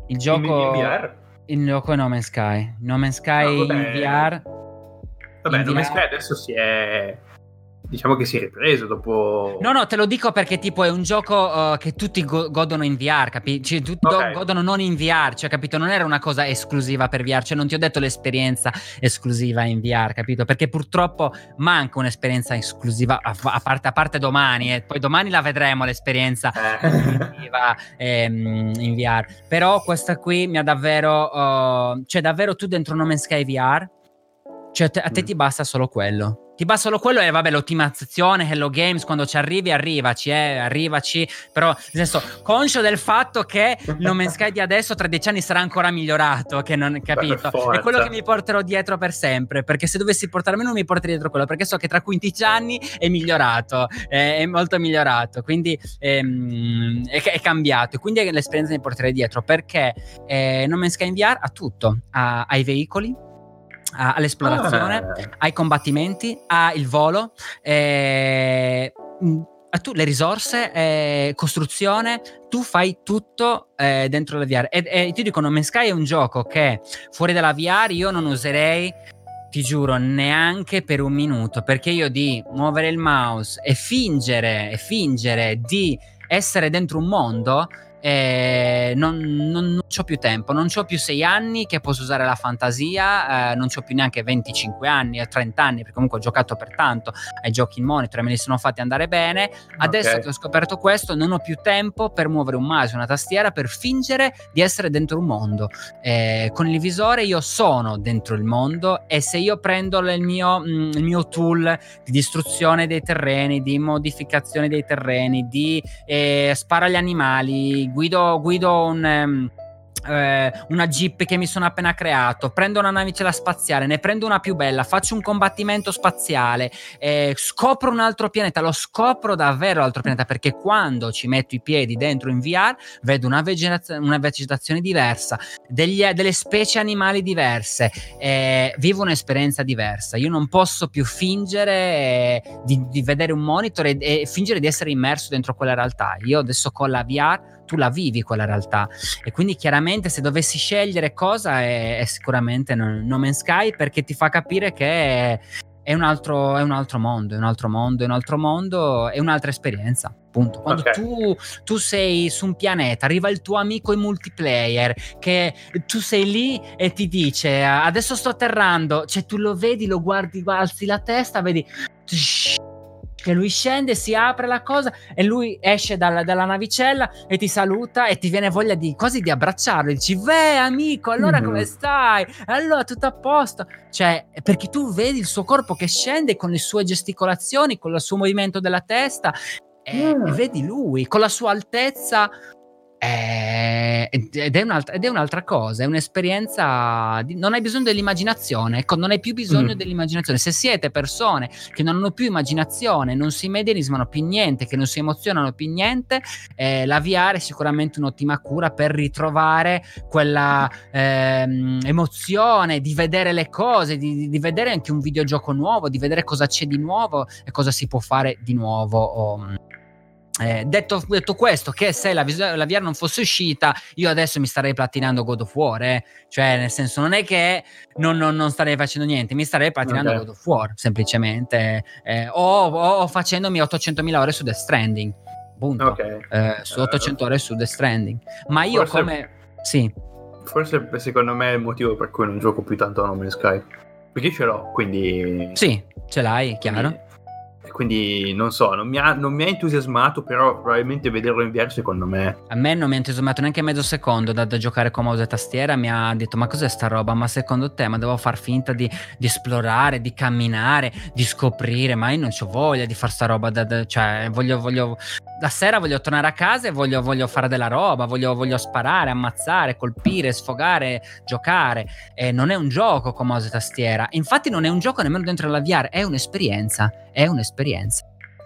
Il gioco... In V R? Il gioco No Man's Sky, No Man's Sky no, in V R... Vabbè, in No Man's Sky adesso si è... Diciamo che si è ripreso dopo... No, no, te lo dico perché tipo è un gioco uh, che tutti go- godono in V R, capi? Cioè, tutti okay. go- godono non in V R, cioè, capito? Non era una cosa esclusiva per V R, cioè non ti ho detto l'esperienza esclusiva in V R, capito? Perché purtroppo manca un'esperienza esclusiva, a, a, parte, a parte domani, e eh. poi domani la vedremo l'esperienza esclusiva eh, in V R. Però questa qui mi ha davvero... Uh, cioè davvero tu dentro No Man's Sky V R, cioè te, a te mm. ti basta solo quello. Ti basta solo quello e vabbè l'ottimizzazione, Hello Games, quando ci arrivi arrivaci, eh, arrivaci, però nel senso conscio del fatto che No Man's Sky di adesso tra dieci anni sarà ancora migliorato, che non capito, è quello che mi porterò dietro per sempre, perché se dovessi portarmi non mi porterei dietro quello, perché so che tra quindici anni è migliorato, è, è molto migliorato, quindi è, è, è cambiato, e quindi l'esperienza mi porterei dietro, perché eh, No Man's Sky in V R ha tutto, ha, ha i veicoli, all'esplorazione, ah. ai combattimenti, al volo, eh, a tu, le risorse, eh, costruzione, tu fai tutto eh, dentro la V R. E, e ti dico, No Man's Sky è un gioco che fuori dalla V R io non userei, ti giuro, neanche per un minuto, perché io di muovere il mouse e fingere, e fingere di essere dentro un mondo Eh, non, non, non c'ho più tempo, non c'ho più sei anni che posso usare la fantasia, eh, non c'ho più neanche venticinque anni o trenta anni, perché comunque ho giocato per tanto ai giochi in monitor e me li sono fatti andare bene. Adesso okay. che ho scoperto questo, non ho più tempo per muovere un mouse, una tastiera, per fingere di essere dentro un mondo. Eh, con il visore io sono dentro il mondo, e se io prendo il mio, il mio tool di distruzione dei terreni, di modificazione dei terreni, di eh, spara agli animali, Guido, guido un, um, eh, una jeep che mi sono appena creato, prendo una navicella spaziale, ne prendo una più bella, faccio un combattimento spaziale, eh, scopro un altro pianeta, lo scopro davvero l'altro pianeta, perché quando ci metto i piedi dentro in V R vedo una vegetazione, una vegetazione diversa, degli, delle specie animali diverse, eh, vivo un'esperienza diversa. Io non posso più fingere eh, di, di vedere un monitor e, e fingere di essere immerso dentro quella realtà. Io adesso con la V R tu la vivi quella realtà, e quindi chiaramente se dovessi scegliere cosa è, è sicuramente No Man's Sky, perché ti fa capire che è, è, un altro, è un altro mondo, è un altro mondo, è un altro mondo, è un'altra esperienza. Punto. Quando okay. tu, tu sei su un pianeta, arriva il tuo amico in multiplayer, che tu sei lì e ti dice adesso sto atterrando, cioè tu lo vedi, lo guardi, alzi la testa, vedi che lui scende, si apre la cosa e lui esce dalla, dalla navicella e ti saluta, e ti viene voglia di quasi di abbracciarlo, e dici beh amico, allora mm. come stai? Allora tutto a posto, cioè, perché tu vedi il suo corpo che scende con le sue gesticolazioni, con il suo movimento della testa, e, mm. e vedi lui con la sua altezza, eh, ed, è un'altra, ed è un'altra cosa, è un'esperienza di, non hai bisogno dell'immaginazione, ecco, non hai più bisogno mm. dell'immaginazione. Se siete persone che non hanno più immaginazione, non si medesmano più niente, che non si emozionano più niente, eh, la V R è sicuramente un'ottima cura per ritrovare quella ehm, emozione di vedere le cose, di, di vedere anche un videogioco nuovo, di vedere cosa c'è di nuovo e cosa si può fare di nuovo. oh. Eh, detto, detto questo, che se la, la V R non fosse uscita, io adesso mi starei platinando God of War, eh? Cioè nel senso non è che non, non, non starei facendo niente, mi starei platinando okay. God of War semplicemente, eh, o, o facendomi ottocentomila ore su Death Stranding, punto. Okay. Eh, su ottocento ore su Death Stranding, ma io forse, come sì forse secondo me è il motivo per cui non gioco più tanto a No Man's Sky, perché ce l'ho, quindi sì, ce l'hai, chiaro, quindi... Quindi non so, non mi, ha, non mi ha entusiasmato, però probabilmente vederlo in V R secondo me. A me non mi ha entusiasmato neanche mezzo secondo da, da giocare con mouse e tastiera. Mi ha detto ma cos'è sta roba? Ma secondo te, ma devo far finta di, di esplorare, di camminare, di scoprire? Ma io non c'ho voglia di far sta roba, da, da, cioè voglio, voglio... La sera voglio tornare a casa e voglio, voglio fare della roba, voglio, voglio sparare, ammazzare, colpire, sfogare, giocare. Eh, non è un gioco con mouse e tastiera. Infatti non è un gioco nemmeno dentro la V R, è un'esperienza, è un'esperienza.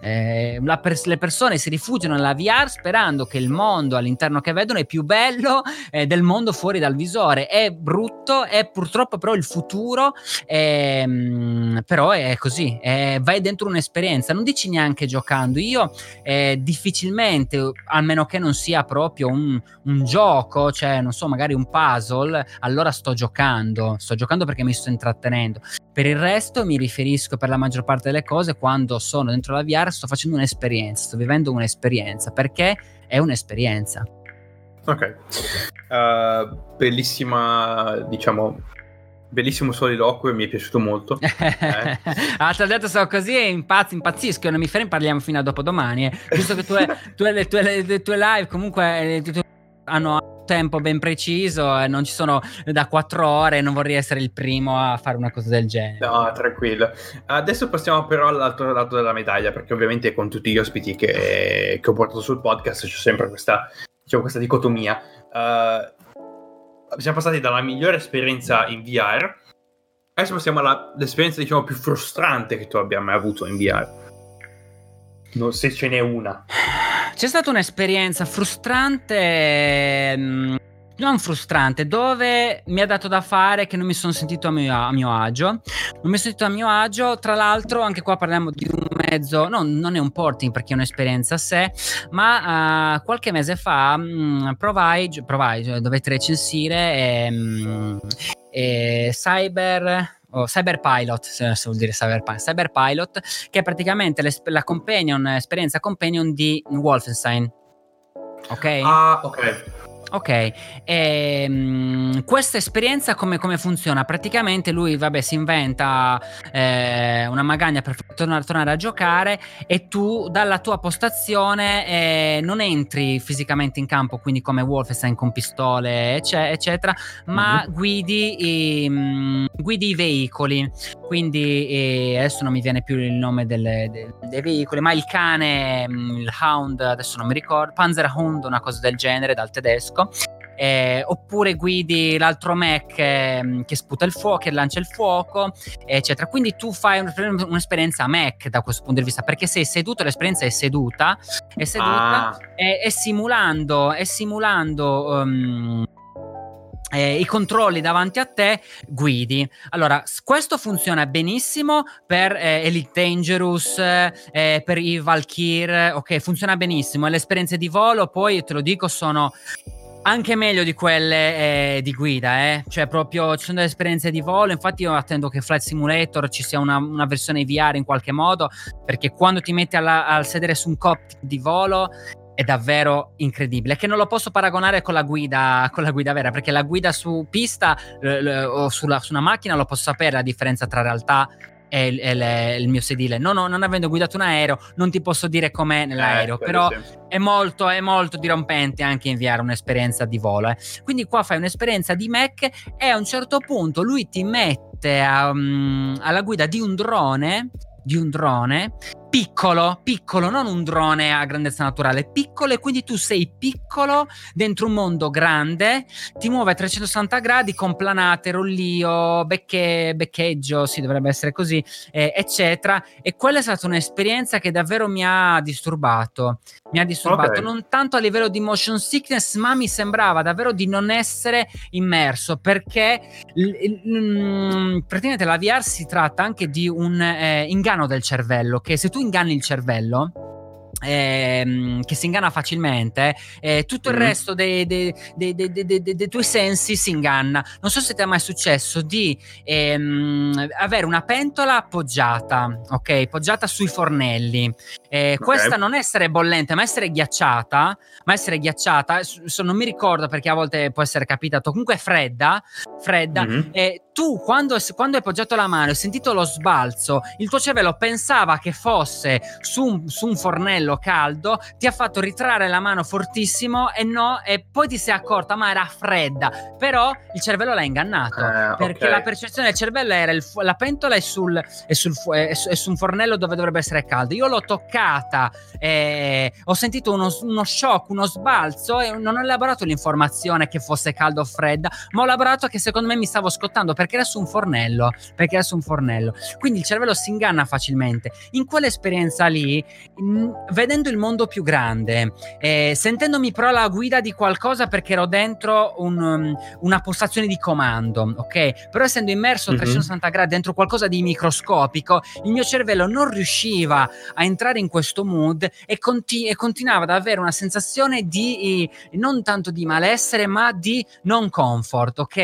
Eh, la pers- le persone si rifugiano nella V R sperando che il mondo all'interno che vedono è più bello eh, del mondo fuori dal visore. È brutto, è purtroppo però il futuro, eh, però è così, eh, vai dentro un'esperienza, non dici neanche giocando. Io eh, difficilmente, almeno che non sia proprio un, un gioco, cioè non so, magari un puzzle, allora sto giocando, sto giocando perché mi sto intrattenendo. Per il resto mi riferisco per la maggior parte delle cose, quando sono dentro la V R sto facendo un'esperienza, sto vivendo un'esperienza, perché è un'esperienza. Ok, uh, bellissima, diciamo, bellissimo soliloquio, mi è piaciuto molto. eh. L'altro detto sono così e impazz- impazzisco, non mi fermo, parliamo fino a dopodomani. Eh. Giusto che tu hai, tu hai, le, tue, le, le tue live comunque tu, tu, hanno... tempo ben preciso, e eh, non ci sono da quattro ore, non vorrei essere il primo a fare una cosa del genere. No, tranquillo. Adesso passiamo però all'altro lato della medaglia, perché ovviamente con tutti gli ospiti che, che ho portato sul podcast c'è sempre questa, diciamo, questa dicotomia. Uh, siamo passati dalla migliore esperienza in V R, adesso passiamo all'esperienza diciamo più frustrante che tu abbia mai avuto in V R. Non, se ce n'è una. C'è stata un'esperienza frustrante, non frustrante, dove mi ha dato da fare che non mi sono sentito a mio, a mio agio. Non mi sono sentito a mio agio, tra l'altro anche qua parliamo di un mezzo, no, non è un porting perché è un'esperienza a sé, ma uh, qualche mese fa mh, provai, provai, dovete recensire e, mh, e cyber... Oh, Cyberpilot, se vuol dire Cyberpilot, Cyberpilot, che è praticamente la companion, esperienza companion di Wolfenstein. Ok? Ah, ok. Ok, e, um, questa esperienza come, come funziona? Praticamente lui, vabbè, si inventa eh, una magagna per tornare, tornare a giocare, e tu dalla tua postazione eh, non entri fisicamente in campo, quindi come Wolfenstein con pistole ecce, eccetera, ma mm-hmm. guidi, i, um, guidi i veicoli, quindi eh, adesso non mi viene più il nome delle, de, dei veicoli, ma il cane, il Hound, adesso non mi ricordo, Panzerhound, una cosa del genere dal tedesco. Eh, oppure guidi l'altro mech eh, che sputa il fuoco, che lancia il fuoco, eccetera. Quindi tu fai un, un'esperienza mech da questo punto di vista, perché sei seduto, l'esperienza è seduta, è seduta ah. e, e simulando, e simulando um, Eh, i controlli davanti a te guidi. Allora, questo funziona benissimo per eh, Elite Dangerous, eh, per i Valkyrie, ok, funziona benissimo. E le esperienze di volo, poi te lo dico, sono anche meglio di quelle eh, di guida, eh. Cioè proprio ci sono delle esperienze di volo, infatti io attendo che Flight Simulator ci sia una, una versione V R in qualche modo, perché quando ti metti alla, al sedere su un cockpit di volo è davvero incredibile, che non lo posso paragonare con la guida, con la guida vera, perché la guida su pista l- l- o sulla, su una macchina lo posso sapere la differenza tra realtà e, l- e le- il mio sedile. No, no, non avendo guidato un aereo non ti posso dire com'è nell'aereo, eh, però per è molto è molto dirompente anche inviare un'esperienza di volo, eh. Quindi qua fai un'esperienza di mech e a un certo punto lui ti mette a, um, alla guida di un drone di un drone piccolo, piccolo, non un drone a grandezza naturale, piccolo, e quindi tu sei piccolo dentro un mondo grande, ti muove a trecentosessanta gradi con planate, rollio, becche, beccheggio, sì, dovrebbe essere così, eh, eccetera. E quella è stata un'esperienza che davvero mi ha disturbato, mi ha disturbato, okay. Non tanto a livello di motion sickness, ma mi sembrava davvero di non essere immerso, perché l- l- praticamente la V R si tratta anche di un eh, inganno del cervello, che se tu inganni il cervello, ehm, che si inganna facilmente, eh, tutto il mm. resto dei, dei, dei, dei, dei, dei, dei tuoi sensi si inganna. Non so se ti è mai successo di ehm, avere una pentola appoggiata, ok, poggiata sui fornelli, eh, okay. Questa non essere bollente, ma essere ghiacciata, ma essere ghiacciata, so, non mi ricordo perché a volte può essere capitato, comunque è fredda, fredda, mm. eh, tu quando, quando hai poggiato la mano, hai sentito lo sbalzo, il tuo cervello pensava che fosse su un, su un fornello caldo, ti ha fatto ritrarre la mano fortissimo, e no, e poi ti sei accorta ma era fredda, però il cervello l'ha ingannato, eh, perché okay. La percezione del cervello era il fu- la pentola è, sul, è, sul fu- è, su- è su un fornello dove dovrebbe essere caldo, io l'ho toccata, eh, ho sentito uno, uno shock, uno sbalzo, e non ho elaborato l'informazione che fosse caldo o fredda, ma ho elaborato che secondo me mi stavo scottando perché era su un fornello, perché era su un fornello. Quindi il cervello si inganna facilmente. In quell'esperienza lì, mh, vedendo il mondo più grande, eh, sentendomi però la guida di qualcosa perché ero dentro un, um, una postazione di comando, ok? Però essendo immerso a trecentosessanta gradi dentro qualcosa di microscopico, il mio cervello non riusciva a entrare in questo mood e, conti- e continuava ad avere una sensazione di eh, non tanto di malessere, ma di non comfort, ok?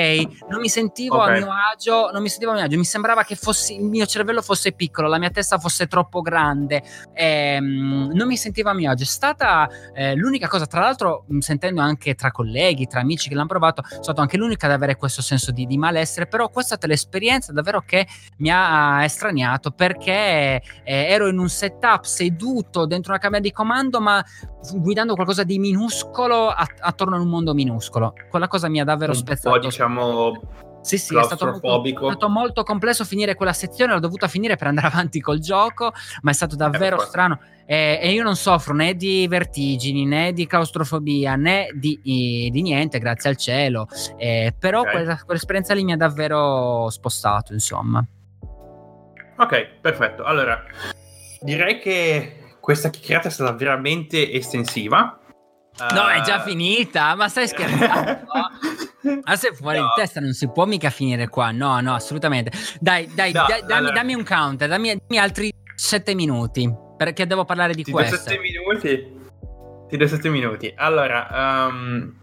Non mi sentivo okay. a mio agio, non mi sentivo a mio agio, mi sembrava che fossi, il mio cervello fosse piccolo, la mia testa fosse troppo grande, ehm, non mi sentivo a mio agio. È stata eh, l'unica cosa, tra l'altro sentendo anche tra colleghi, tra amici che l'hanno provato, sono stato anche l'unica ad avere questo senso di, di malessere, però questa è stata l'esperienza davvero che mi ha estraniato, perché eh, ero in un setup seduto dentro una cabina di comando, ma guidando qualcosa di minuscolo att- attorno a un mondo minuscolo. Quella cosa mi ha davvero un spezzato. Poi diciamo sì sì, è stato, molto, è stato molto complesso finire quella sezione, l'ho dovuta finire per andare avanti col gioco, ma è stato davvero eh, strano, e, e io non soffro né di vertigini né di claustrofobia né di, i, di niente, grazie al cielo, eh, però okay. quella, quell'esperienza lì mi ha davvero spostato, insomma. Ok, perfetto, allora direi che questa chiacchierata è stata veramente estensiva. No, è già finita, ma stai scherzando? Ma se fuori no. Di testa, non si può mica finire qua. No, no, assolutamente. Dai, dai, no, dai, allora. dammi, dammi un counter, dammi, dammi altri sette minuti, perché devo parlare di Ti questo. Ti do sette minuti? Ti do sette minuti. Allora, um,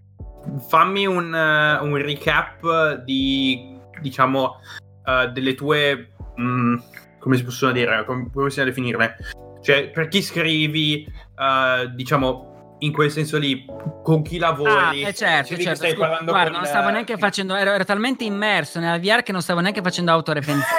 fammi un, uh, un recap di, diciamo, uh, delle tue... Um, come si possono dire? Come, come possiamo definirle? Cioè, per chi scrivi, uh, diciamo... in quel senso lì, con chi lavori. Ah, eh certo, certo. Stai Scusa, parlando guarda, con... non stavo neanche facendo, ero, ero talmente immerso nella V R che non stavo neanche facendo autoreferenziale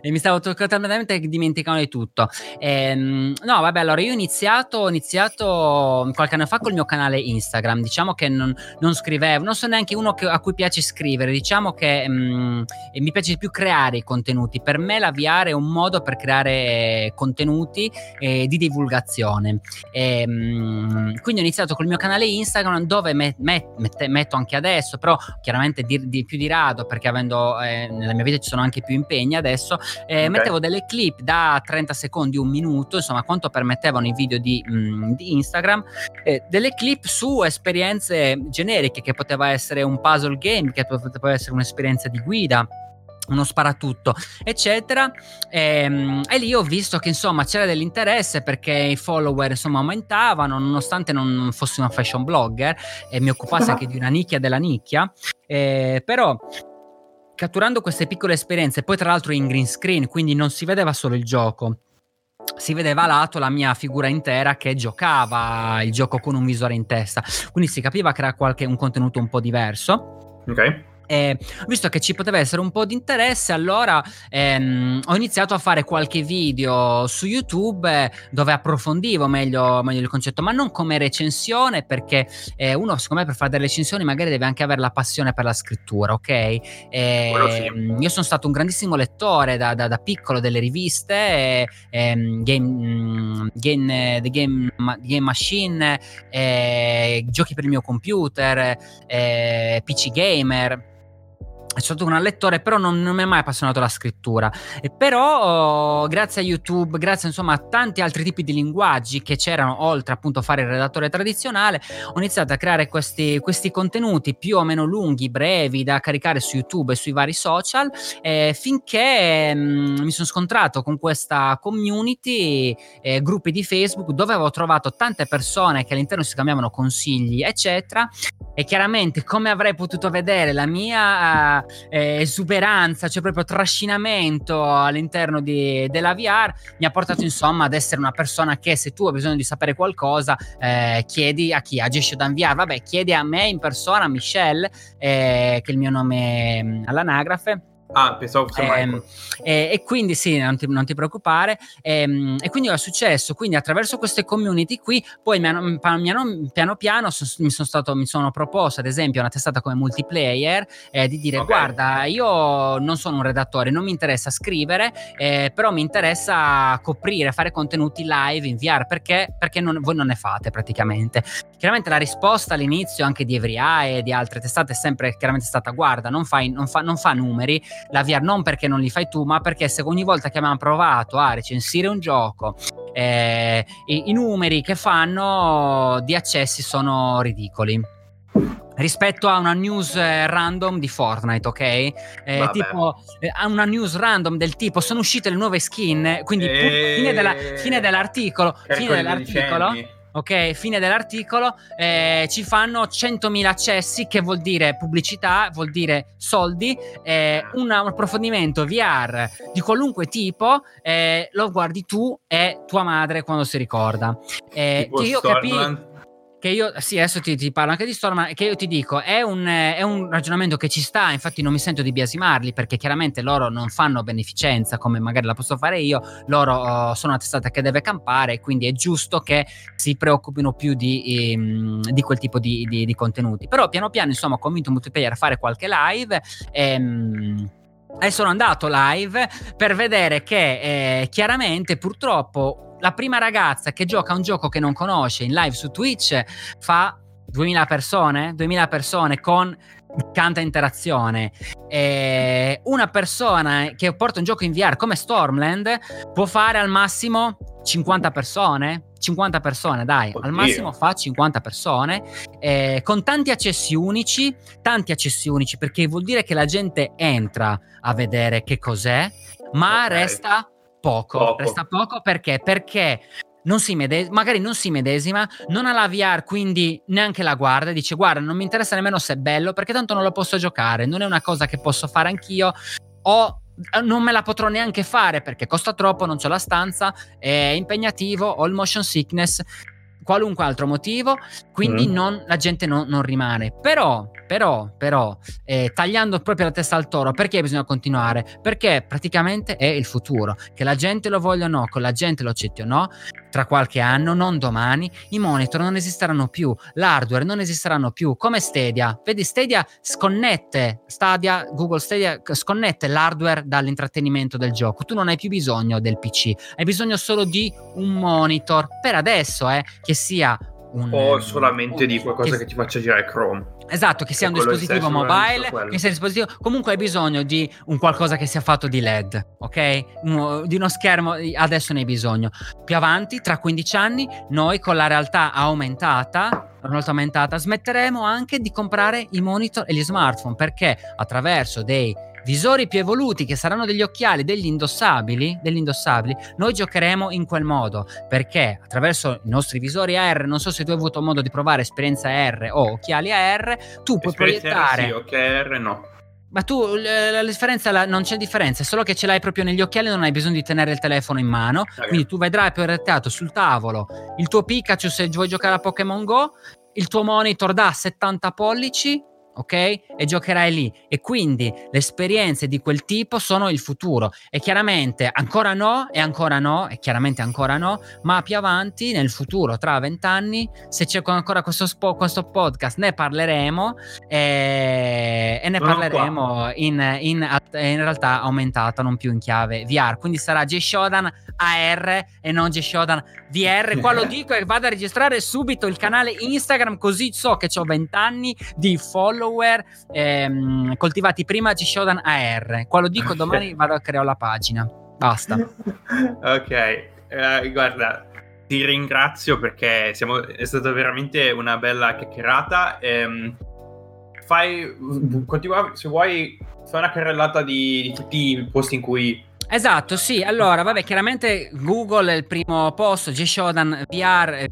e mi stavo totalmente dimenticando di tutto. Ehm, no, vabbè, allora io ho iniziato, ho iniziato qualche anno fa col mio canale Instagram. Diciamo che non, non scrivevo, non sono neanche uno che, a cui piace scrivere. Diciamo che mh, mi piace di più creare i contenuti. Per me la V R è un modo per creare contenuti eh, di divulgazione. E, mh, quindi ho iniziato col mio canale Instagram, dove met, met, met, metto anche adesso, però chiaramente di, di più di rado, perché avendo eh, nella mia vita ci sono anche più impegni adesso, eh, okay. mettevo delle clip da trenta secondi, un minuto, insomma quanto permettevano i video di, mh, di Instagram, eh, delle clip su esperienze generiche, che poteva essere un puzzle game, che poteva essere un'esperienza di guida, uno sparatutto, eccetera. E, e lì ho visto che insomma c'era dell'interesse, perché i follower insomma aumentavano, nonostante non fossi una fashion blogger e mi occupassi anche di una nicchia della nicchia, e, però catturando queste piccole esperienze, poi tra l'altro in green screen, quindi non si vedeva solo il gioco, si vedeva a lato la mia figura intera che giocava il gioco con un visore in testa, quindi si capiva che era qualche, un contenuto un po' diverso. Ok. Eh, visto che ci poteva essere un po' di interesse, allora ehm, ho iniziato a fare qualche video su YouTube eh, dove approfondivo meglio, meglio il concetto, ma non come recensione, perché eh, uno secondo me per fare delle recensioni magari deve anche avere la passione per la scrittura, ok? Eh, ehm, io sono stato un grandissimo lettore da, da, da piccolo delle riviste, eh, ehm, game, game, eh, the game, game Machine, eh, giochi per il mio computer, eh, P C Gamer. Sono stato un lettore, però non, non mi è mai appassionato la scrittura. E però oh, grazie a YouTube, grazie insomma a tanti altri tipi di linguaggi che c'erano, oltre appunto a fare il redattore tradizionale, ho iniziato a creare questi, questi contenuti più o meno lunghi, brevi, da caricare su YouTube e sui vari social, eh, finché mh, mi sono scontrato con questa community, eh, gruppi di Facebook, dove avevo trovato tante persone che all'interno si scambiavano consigli, eccetera. E chiaramente, come avrei potuto vedere, la mia eh, esuberanza, cioè proprio trascinamento all'interno di, della V R, mi ha portato insomma ad essere una persona che, se tu hai bisogno di sapere qualcosa, eh, chiedi a chi agisce da V R. Vabbè, chiedi a me in persona, a Michelle, eh, che è il mio nome all'anagrafe. Ah, pensavo fosse Michael. Eh, eh, e quindi sì, non ti, non ti preoccupare. Eh, e quindi è successo. Quindi attraverso queste community qui, poi mi hanno, mi hanno, piano piano so, mi sono stato, mi sono proposto ad esempio una testata come Multiplayer, eh, di dire okay. guarda, io non sono un redattore, non mi interessa scrivere, eh, però mi interessa coprire, fare contenuti live in V R, perché, perché non, voi non ne fate praticamente. Chiaramente la risposta all'inizio anche di Evria e di altre testate è sempre chiaramente stata guarda, non, fai, non, fa, non fa numeri la V R, non perché non li fai tu, ma perché se ogni volta che abbiamo provato a recensire un gioco, eh, i, i numeri che fanno di accessi sono ridicoli rispetto a una news random di Fortnite, ok? Eh, tipo a una news random del tipo sono uscite le nuove skin, quindi e... fine, della, fine dell'articolo fine dell'articolo decenni. Ok, fine dell'articolo, eh, ci fanno centomila accessi, che vuol dire pubblicità, vuol dire soldi, eh, un approfondimento V R di qualunque tipo, eh, lo guardi tu e tua madre quando si ricorda. Eh, che io capisco. Che io, sì, adesso ti, ti parlo anche di Stormland, che io ti dico, è un, è un ragionamento che ci sta, infatti non mi sento di biasimarli, perché chiaramente loro non fanno beneficenza come magari la posso fare io, loro uh, sono una testata che deve campare, quindi è giusto che si preoccupino più di, um, di quel tipo di, di, di contenuti. Però piano piano, insomma, ho convinto Multiplayer a fare qualche live, e... Um, e sono andato live per vedere che eh, chiaramente purtroppo la prima ragazza che gioca un gioco che non conosce in live su Twitch fa duemila persone, duemila persone con tanta interazione. E una persona che porta un gioco in V R come Stormland può fare al massimo cinquanta persone, cinquanta persone dai, Oddio. al massimo fa cinquanta persone, eh, con tanti accessi unici, tanti accessi unici, perché vuol dire che la gente entra a vedere che cos'è, ma okay. resta poco, poco, resta poco perché? Perché non si medes- magari non si medesima, non ha la V R, quindi neanche la guarda, dice guarda non mi interessa nemmeno se è bello, perché tanto non lo posso giocare, non è una cosa che posso fare anch'io, o non me la potrò neanche fare perché costa troppo, non c'ho la stanza, è impegnativo, ho il motion sickness. qualunque altro motivo, quindi mm. non, la gente no, non rimane. Però, però, però, eh, tagliando proprio la testa al toro, perché bisogna continuare? Perché praticamente è il futuro, che la gente lo voglia o no, che la gente lo accetti o no, tra qualche anno, non domani, i monitor non esisteranno più, l'hardware non esisteranno più, come Stadia. Vedi, Stadia sconnette, Stadia, Google Stadia sconnette l'hardware dall'intrattenimento del gioco. Tu non hai più bisogno del P C, hai bisogno solo di un monitor, per adesso, eh, che sia un, o solamente un, di qualcosa che, che ti faccia girare Chrome. Esatto, che sia un dispositivo mobile, che sia un dispositivo, comunque hai bisogno di un qualcosa che sia fatto di L E D, ok? Uno, di uno schermo, adesso ne hai bisogno. Più avanti, tra quindici anni, noi con la realtà aumentata, realtà aumentata, smetteremo anche di comprare i monitor e gli smartphone, perché attraverso dei visori più evoluti, che saranno degli occhiali, degli indossabili, degli indossabili, noi giocheremo in quel modo, perché attraverso i nostri visori A R, non so se tu hai avuto modo di provare esperienza A R o occhiali A R, tu puoi esperienza proiettare... Sì, occhiali A R no. Ma tu, la differenza, la, non c'è differenza, è solo che ce l'hai proprio negli occhiali, non hai bisogno di tenere il telefono in mano, okay. Quindi tu vedrai proiettato sul tavolo il tuo Pikachu se vuoi giocare a Pokémon Go, il tuo monitor da settanta pollici, ok? E giocherai lì, e quindi le esperienze di quel tipo sono il futuro, e chiaramente ancora no e ancora no e chiaramente ancora no, ma più avanti nel futuro, tra vent'anni, se c'è ancora questo, spo- questo podcast, ne parleremo e, e ne sono parleremo in, in, in realtà aumentata, non più in chiave V R, quindi sarà J-Shodan A R e non J-Shodan V R. Qua lo dico e vado a registrare subito il canale Instagram, così so che ho vent'anni di follow Ehm, coltivati prima G-Shodan A R. Qua lo dico, domani vado a creare la pagina, basta. Ok, uh, guarda, ti ringrazio perché siamo, è stata veramente una bella chiacchierata. ehm, fai continua, se vuoi fai una carrellata di, di tutti i posti in cui... Esatto, sì, allora vabbè, chiaramente Google è il primo posto, G-Shodan V R,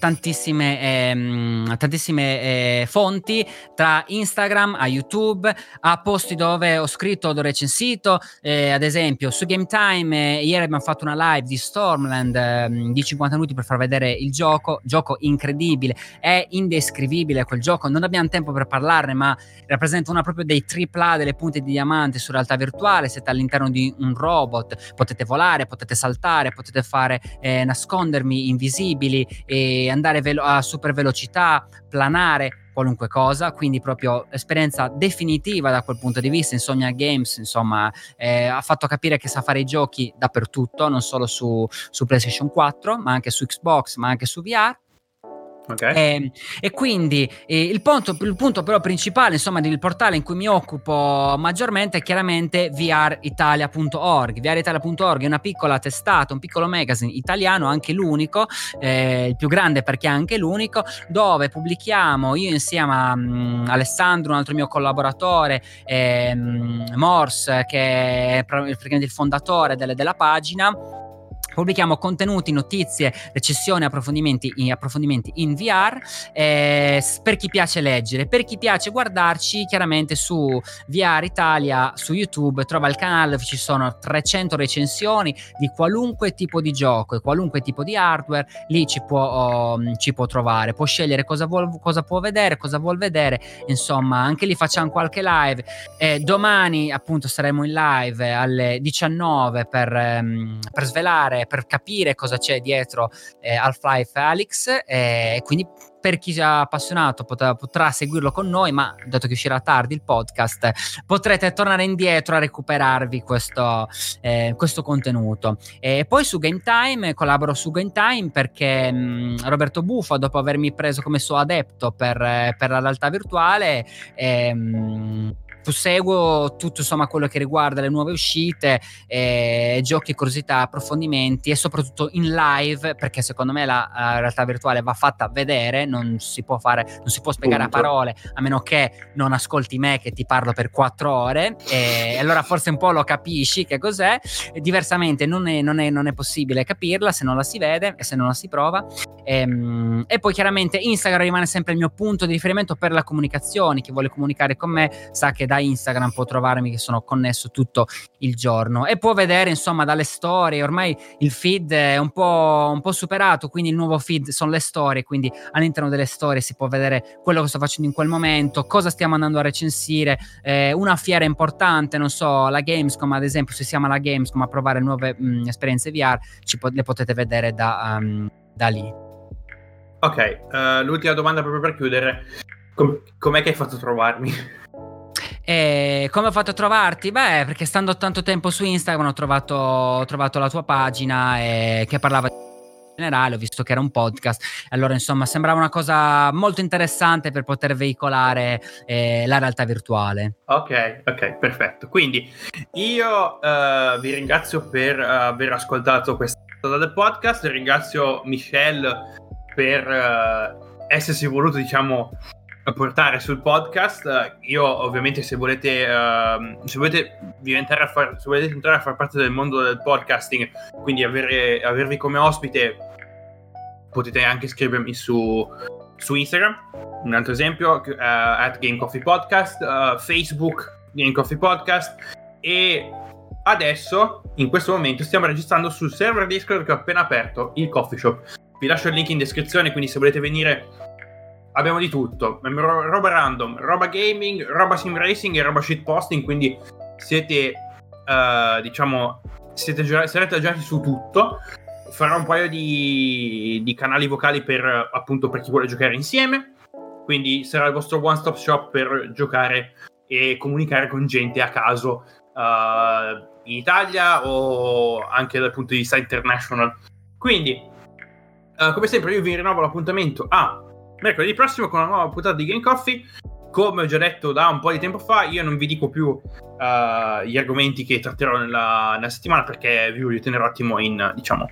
tantissime ehm, tantissime eh, fonti, tra Instagram a YouTube, a posti dove ho scritto, ho recensito, eh, ad esempio su GameTime, eh, ieri abbiamo fatto una live di Stormland ehm, di cinquanta minuti per far vedere il gioco, gioco incredibile, è indescrivibile quel gioco, non abbiamo tempo per parlarne, ma rappresenta una proprio dei tripla A, delle punte di diamante su realtà virtuale. Siete all'interno di un robot, potete volare, potete saltare, potete fare eh, nascondermi invisibili, e andare velo- a super velocità, planare, qualunque cosa, quindi proprio esperienza definitiva da quel punto di vista. Insomma, Games, insomma, eh, ha fatto capire che sa fare i giochi dappertutto, non solo su, su PlayStation quattro, ma anche su Xbox, ma anche su V R. Okay. E, e quindi e il, punto, il punto però principale, insomma, del portale in cui mi occupo maggiormente è chiaramente V R Italia punto org. V R Italia punto org è una piccola testata, un piccolo magazine italiano, anche l'unico, eh, il più grande perché è anche l'unico, dove pubblichiamo io insieme a mh, Alessandro, un altro mio collaboratore, eh, mh, Morse, che è praticamente il fondatore delle, della pagina. Pubblichiamo contenuti, notizie, recensioni, approfondimenti in, approfondimenti in V R, eh, per chi piace leggere, per chi piace guardarci, chiaramente su V R Italia, su YouTube, trova il canale, ci sono trecento recensioni di qualunque tipo di gioco e qualunque tipo di hardware, lì ci può, oh, ci può trovare, può scegliere cosa vuol, cosa può vedere, cosa vuol vedere, insomma, anche lì facciamo qualche live. Eh, domani appunto saremo in live alle diciannove per, ehm, per svelare, per capire cosa c'è dietro eh, Half-Life Alyx, eh, quindi per chi è appassionato potrà, potrà seguirlo con noi, ma dato che uscirà tardi il podcast, potrete tornare indietro a recuperarvi questo, eh, questo contenuto. E poi su GameTime, collaboro su GameTime perché mh, Roberto Buffa, dopo avermi preso come suo adepto per, eh, per la realtà virtuale, eh, mh, seguo tutto, insomma, quello che riguarda le nuove uscite, eh, giochi, curiosità, approfondimenti, e soprattutto in live, perché secondo me la, la realtà virtuale va fatta vedere, non si può fare, non si può spiegare Punto. a parole, a meno che non ascolti me che ti parlo per quattro ore, e allora forse un po' lo capisci che cos'è. Diversamente non è, non è, non è possibile capirla se non la si vede e se non la si prova. E, e poi chiaramente Instagram rimane sempre il mio punto di riferimento per la comunicazione, chi vuole comunicare con me sa che da Instagram può trovarmi, che sono connesso tutto il giorno, e può vedere insomma dalle storie. Ormai il feed è un po', un po' superato, quindi il nuovo feed sono le storie, quindi all'interno delle storie si può vedere quello che sto facendo in quel momento, cosa stiamo andando a recensire, eh, una fiera importante, non so, la Gamescom ad esempio. Se siamo alla Gamescom a provare nuove mh, esperienze V R, ci po- le potete vedere da, um, da lì. Ok, uh, l'ultima domanda proprio per chiudere. Com- com'è che hai fatto trovarmi? E come ho fatto a trovarti? Beh, perché stando tanto tempo su Instagram ho trovato, ho trovato la tua pagina eh, che parlava di generale, ho visto che era un podcast, allora insomma sembrava una cosa molto interessante per poter veicolare eh, la realtà virtuale. Ok, ok, perfetto. Quindi io uh, vi ringrazio per uh, aver ascoltato questa puntata del podcast, ringrazio Michelle per uh, essersi voluto, diciamo, portare sul podcast. Io ovviamente, se volete uh, se volete diventare a far, se volete entrare a far parte del mondo del podcasting, quindi avere, avervi come ospite, potete anche scrivermi su, su Instagram, un altro esempio, uh, at Game Coffee Podcast, uh, Facebook Game Coffee Podcast, e adesso in questo momento stiamo registrando sul server Discord che ho appena aperto, il Coffee Shop. Vi lascio il link in descrizione, quindi se volete venire abbiamo di tutto, roba random, roba gaming, roba sim racing e roba shitposting, quindi siete uh, diciamo siete, sarete aggiornati su tutto. Farò un paio di, di canali vocali per, appunto, per chi vuole giocare insieme, quindi sarà il vostro one stop shop per giocare e comunicare con gente a caso uh, in Italia o anche dal punto di vista international. Quindi uh, come sempre io vi rinnovo l'appuntamento a mercoledì prossimo con una nuova puntata di Game Coffee. Come ho già detto da un po' di tempo fa, io non vi dico più uh, gli argomenti che tratterò nella, nella settimana, perché vi voglio tenere un attimo in, diciamo,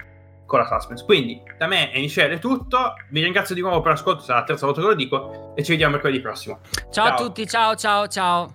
con la suspense. Quindi da me e Michele è tutto, vi ringrazio di nuovo per l'ascolto, sarà la terza volta che lo dico, e ci vediamo mercoledì prossimo. Ciao, ciao a tutti, ciao ciao ciao.